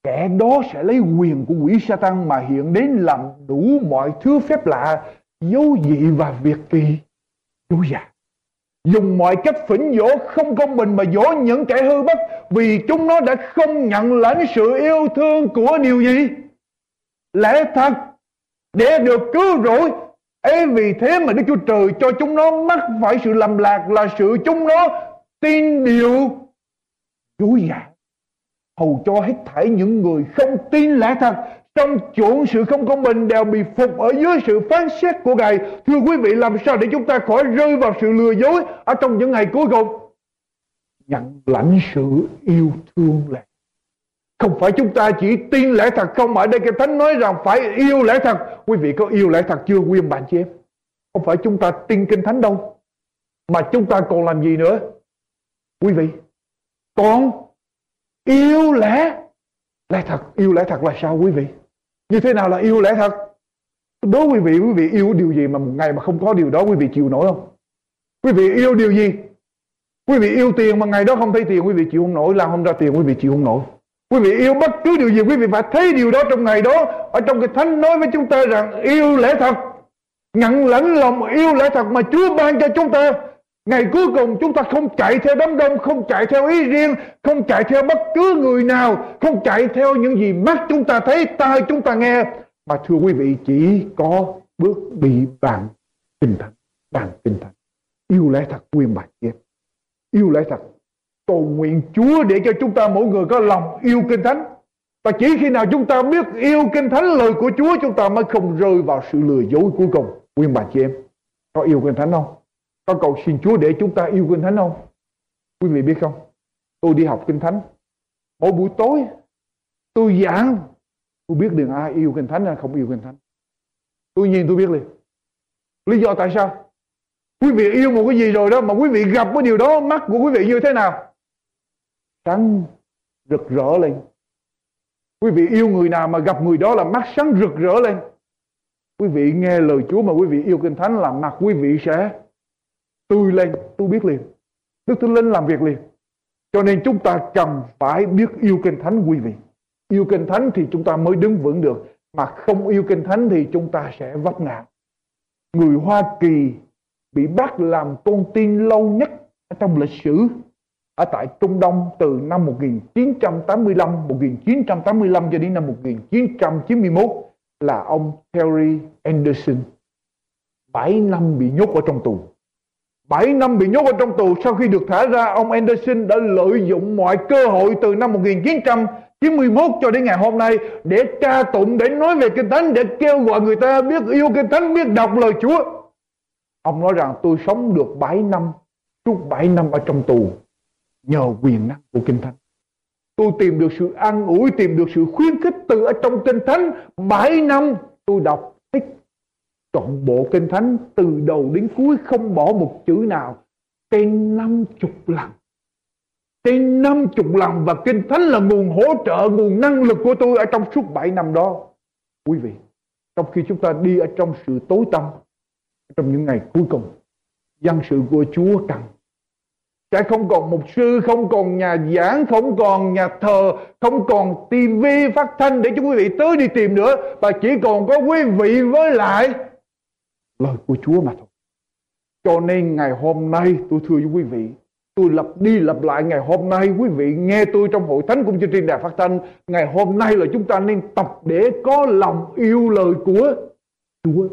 Kẻ đó sẽ lấy quyền của quỷ Sa-tan mà hiện đến làm đủ mọi thứ phép lạ, dấu dị và việc kỳ dối dả, dùng mọi cách phỉnh dỗ không công bình mà dỗ những kẻ hư bất, vì chúng nó đã không nhận lãnh sự yêu thương của điều gì lẽ thật để được cứu rỗi. Ấy vì thế mà Đức Chúa Trời cho chúng nó mắc phải sự lầm lạc, là sự chúng nó tin điều dối dả, hầu cho hết thảy những người không tin lẽ thật trong chuộng sự không công bình đều bị phục ở dưới sự phán xét của Ngài. Thưa quý vị, làm sao để chúng ta khỏi rơi vào sự lừa dối ở trong những ngày cuối cùng? Nhận lãnh sự yêu thương lẽ. Không phải chúng ta chỉ tin lẽ thật không, ở đây cái Thánh nói rằng phải yêu lẽ thật. Quý vị có yêu lẽ thật chưa, quý ông bạn chị em? Không phải chúng ta tin Kinh Thánh đâu, mà chúng ta còn làm gì nữa? Quý vị, con yêu lẽ thật. Yêu lẽ thật là sao quý vị? Như thế nào là yêu lẽ thật? Đố quý vị yêu điều gì mà một ngày mà không có điều đó quý vị chịu nổi không? Quý vị yêu điều gì? Quý vị yêu tiền mà ngày đó không thấy tiền quý vị chịu không nổi, làm không ra tiền quý vị chịu không nổi. Quý vị yêu bất cứ điều gì quý vị phải thấy điều đó trong ngày đó. Ở trong Kinh Thánh nói với chúng ta rằng yêu lẽ thật, nhận lãnh lòng yêu lẽ thật mà Chúa ban cho chúng ta. Ngày cuối cùng chúng ta không chạy theo đám đông, không chạy theo ý riêng, không chạy theo bất cứ người nào, không chạy theo những gì mắt chúng ta thấy, tai chúng ta nghe, mà thưa quý vị chỉ có bước đi bằng tinh thần, yêu lẽ thật nguyên bản kia. Yêu lẽ thật. Cầu nguyện Chúa để cho chúng ta mỗi người có lòng yêu Kinh Thánh. Và chỉ khi nào chúng ta biết yêu Kinh Thánh, lời của Chúa, chúng ta mới không rơi vào sự lừa dối cuối cùng. Quý bà chị em, có yêu Kinh Thánh không? Có cầu xin Chúa để chúng ta yêu Kinh Thánh không? Quý vị biết không? Tôi đi học Kinh Thánh. Mỗi buổi tối tôi giảng, tôi biết đường ai yêu Kinh Thánh hay không yêu Kinh Thánh. Tôi nhìn tôi biết liền. Lý do tại sao? Quý vị yêu một cái gì rồi đó mà quý vị gặp cái điều đó, mắt của quý vị như thế nào? Sáng rực rỡ lên. Quý vị yêu người nào mà gặp người đó là mắt sáng rực rỡ lên. Quý vị nghe lời Chúa mà quý vị yêu Kinh Thánh là mặt quý vị sẽ tươi lên. Tôi biết liền. Đức Thánh Linh làm việc liền. Cho nên chúng ta cần phải biết yêu Kinh Thánh quý vị. Yêu Kinh Thánh thì chúng ta mới đứng vững được. Mà không yêu Kinh Thánh thì chúng ta sẽ vấp ngã. Người Hoa Kỳ bị bắt làm con tin lâu nhất trong lịch sử ở tại Trung Đông từ năm 1985 cho đến năm 1991 là ông Terry Anderson. 7 năm bị nhốt ở trong tù. 7 năm bị nhốt ở trong tù, sau khi được thả ra, ông Anderson đã lợi dụng mọi cơ hội từ năm 1991 cho đến ngày hôm nay để ca tụng, để nói về Kinh Thánh, để kêu gọi người ta biết yêu Kinh Thánh, biết đọc lời Chúa. Ông nói rằng tôi sống được 7 năm, suốt 7 năm ở trong tù nhờ quyền năng của Kinh Thánh. Tôi tìm được sự an ủi, tìm được sự khuyến khích từ ở trong Kinh Thánh. 7 năm tôi đọc hết trọn bộ Kinh Thánh từ đầu đến cuối, không bỏ một chữ nào, trên 50 lần. Trên 50 lần, và Kinh Thánh là nguồn hỗ trợ, nguồn năng lực của tôi ở trong suốt 7 năm đó. Quý vị, trong khi chúng ta đi ở trong sự tối tăm, trong những ngày cuối cùng, dân sự của Chúa cần sẽ không còn mục sư, không còn nhà giảng, không còn nhà thờ, không còn tivi phát thanh để cho quý vị tới đi tìm nữa, và chỉ còn có quý vị với lại lời của Chúa mà thôi. Cho nên ngày hôm nay tôi thưa với quý vị, tôi lặp đi lặp lại, ngày hôm nay quý vị nghe tôi trong hội thánh cũng như trên đài phát thanh, ngày hôm nay là chúng ta nên tập để có lòng yêu lời của Chúa.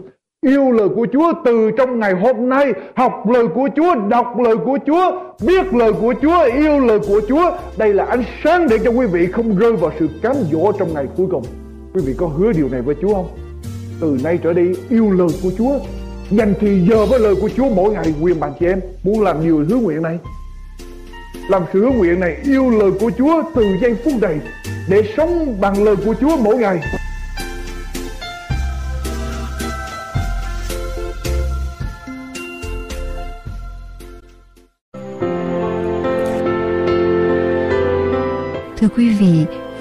Yêu lời của Chúa từ trong ngày hôm nay. Học lời của Chúa, đọc lời của Chúa, biết lời của Chúa, yêu lời của Chúa. Đây là ánh sáng để cho quý vị không rơi vào sự cám dỗ trong ngày cuối cùng. Quý vị có hứa điều này với Chúa không? Từ nay trở đi yêu lời của Chúa, dành thì giờ với lời của Chúa mỗi ngày. Quyền bạn chị em muốn làm nhiều hứa nguyện này, làm sự hứa nguyện này, yêu lời của Chúa từ giây phút này, để sống bằng lời của Chúa mỗi ngày. Thưa quý vị,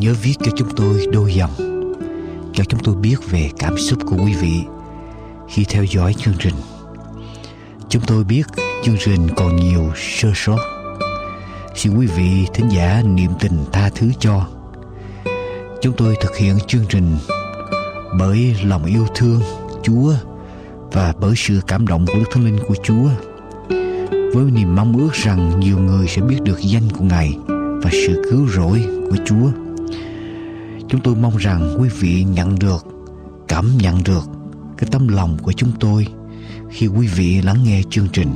Nhớ viết cho chúng tôi đôi dòng cho chúng tôi biết về cảm xúc của quý vị khi theo dõi chương trình. Chúng tôi biết chương trình còn nhiều sơ sót. Xin quý vị thính giả niệm tình tha thứ cho. Chúng tôi thực hiện chương trình bởi lòng yêu thương Chúa và bởi sự cảm động của Đức Thánh Linh của Chúa, với niềm mong ước rằng nhiều người sẽ biết được danh của Ngài và sự cứu rỗi của Chúa. Chúng tôi mong rằng quý vị nhận được cảm nhận được cái tấm lòng của chúng tôi khi quý vị lắng nghe chương trình.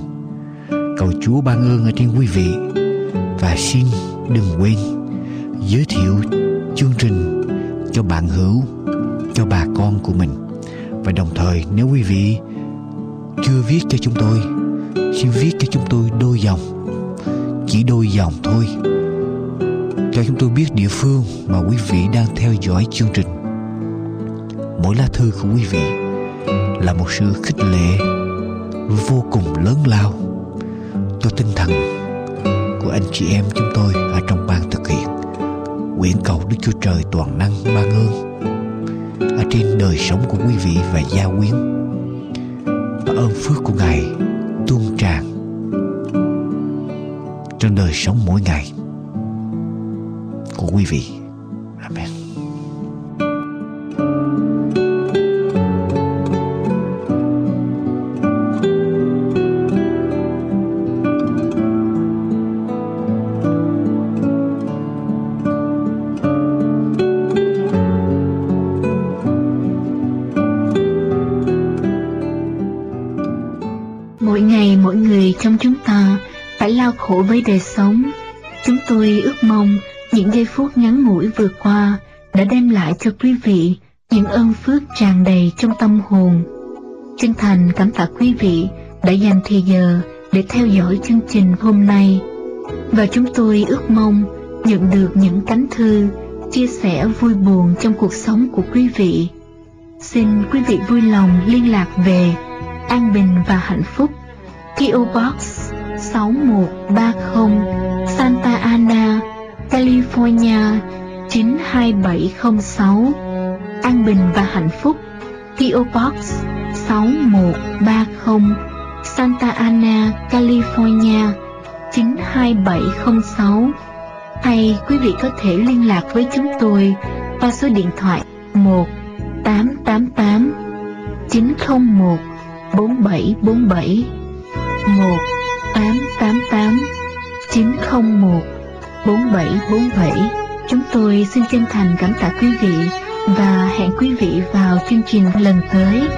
Cầu Chúa ban ơn ở trên quý vị, và xin đừng quên giới thiệu chương trình cho bạn hữu, cho bà con của mình. Và đồng thời nếu quý vị chưa viết cho chúng tôi, xin viết cho chúng tôi đôi dòng, chỉ đôi dòng thôi, cho chúng tôi biết địa phương mà quý vị đang theo dõi chương trình. Mỗi lá thư của quý vị là một sự khích lệ vô cùng lớn lao cho tinh thần của anh chị em chúng tôi ở trong ban thực hiện. Nguyện cầu Đức Chúa Trời toàn năng ban ơn ở trên đời sống của quý vị và gia quyến, và ơn phước của Ngài tuôn tràn trong đời sống mỗi ngày của quý vị. Amen. Trong chúng ta phải lao khổ với đời sống. Chúng tôi ước mong những giây phút ngắn ngủi vừa qua đã đem lại cho quý vị những ơn phước tràn đầy trong tâm hồn. Chân thành cảm tạ quý vị đã dành thời giờ để theo dõi chương trình hôm nay, và chúng tôi ước mong nhận được những tánh thư chia sẻ vui buồn trong cuộc sống của quý vị. Xin quý vị vui lòng liên lạc về An Bình và Hạnh Phúc, PO Box 6130, Santa Ana, California 92706. An Bình và Hạnh Phúc, PO Box 6130, Santa Ana, California 92706. Hay quý vị có thể liên lạc với chúng tôi qua số điện thoại 1-888-901-4747. 1-888-901-4747. Chúng tôi xin chân thành cảm tạ quý vị và hẹn quý vị vào chương trình lần tới.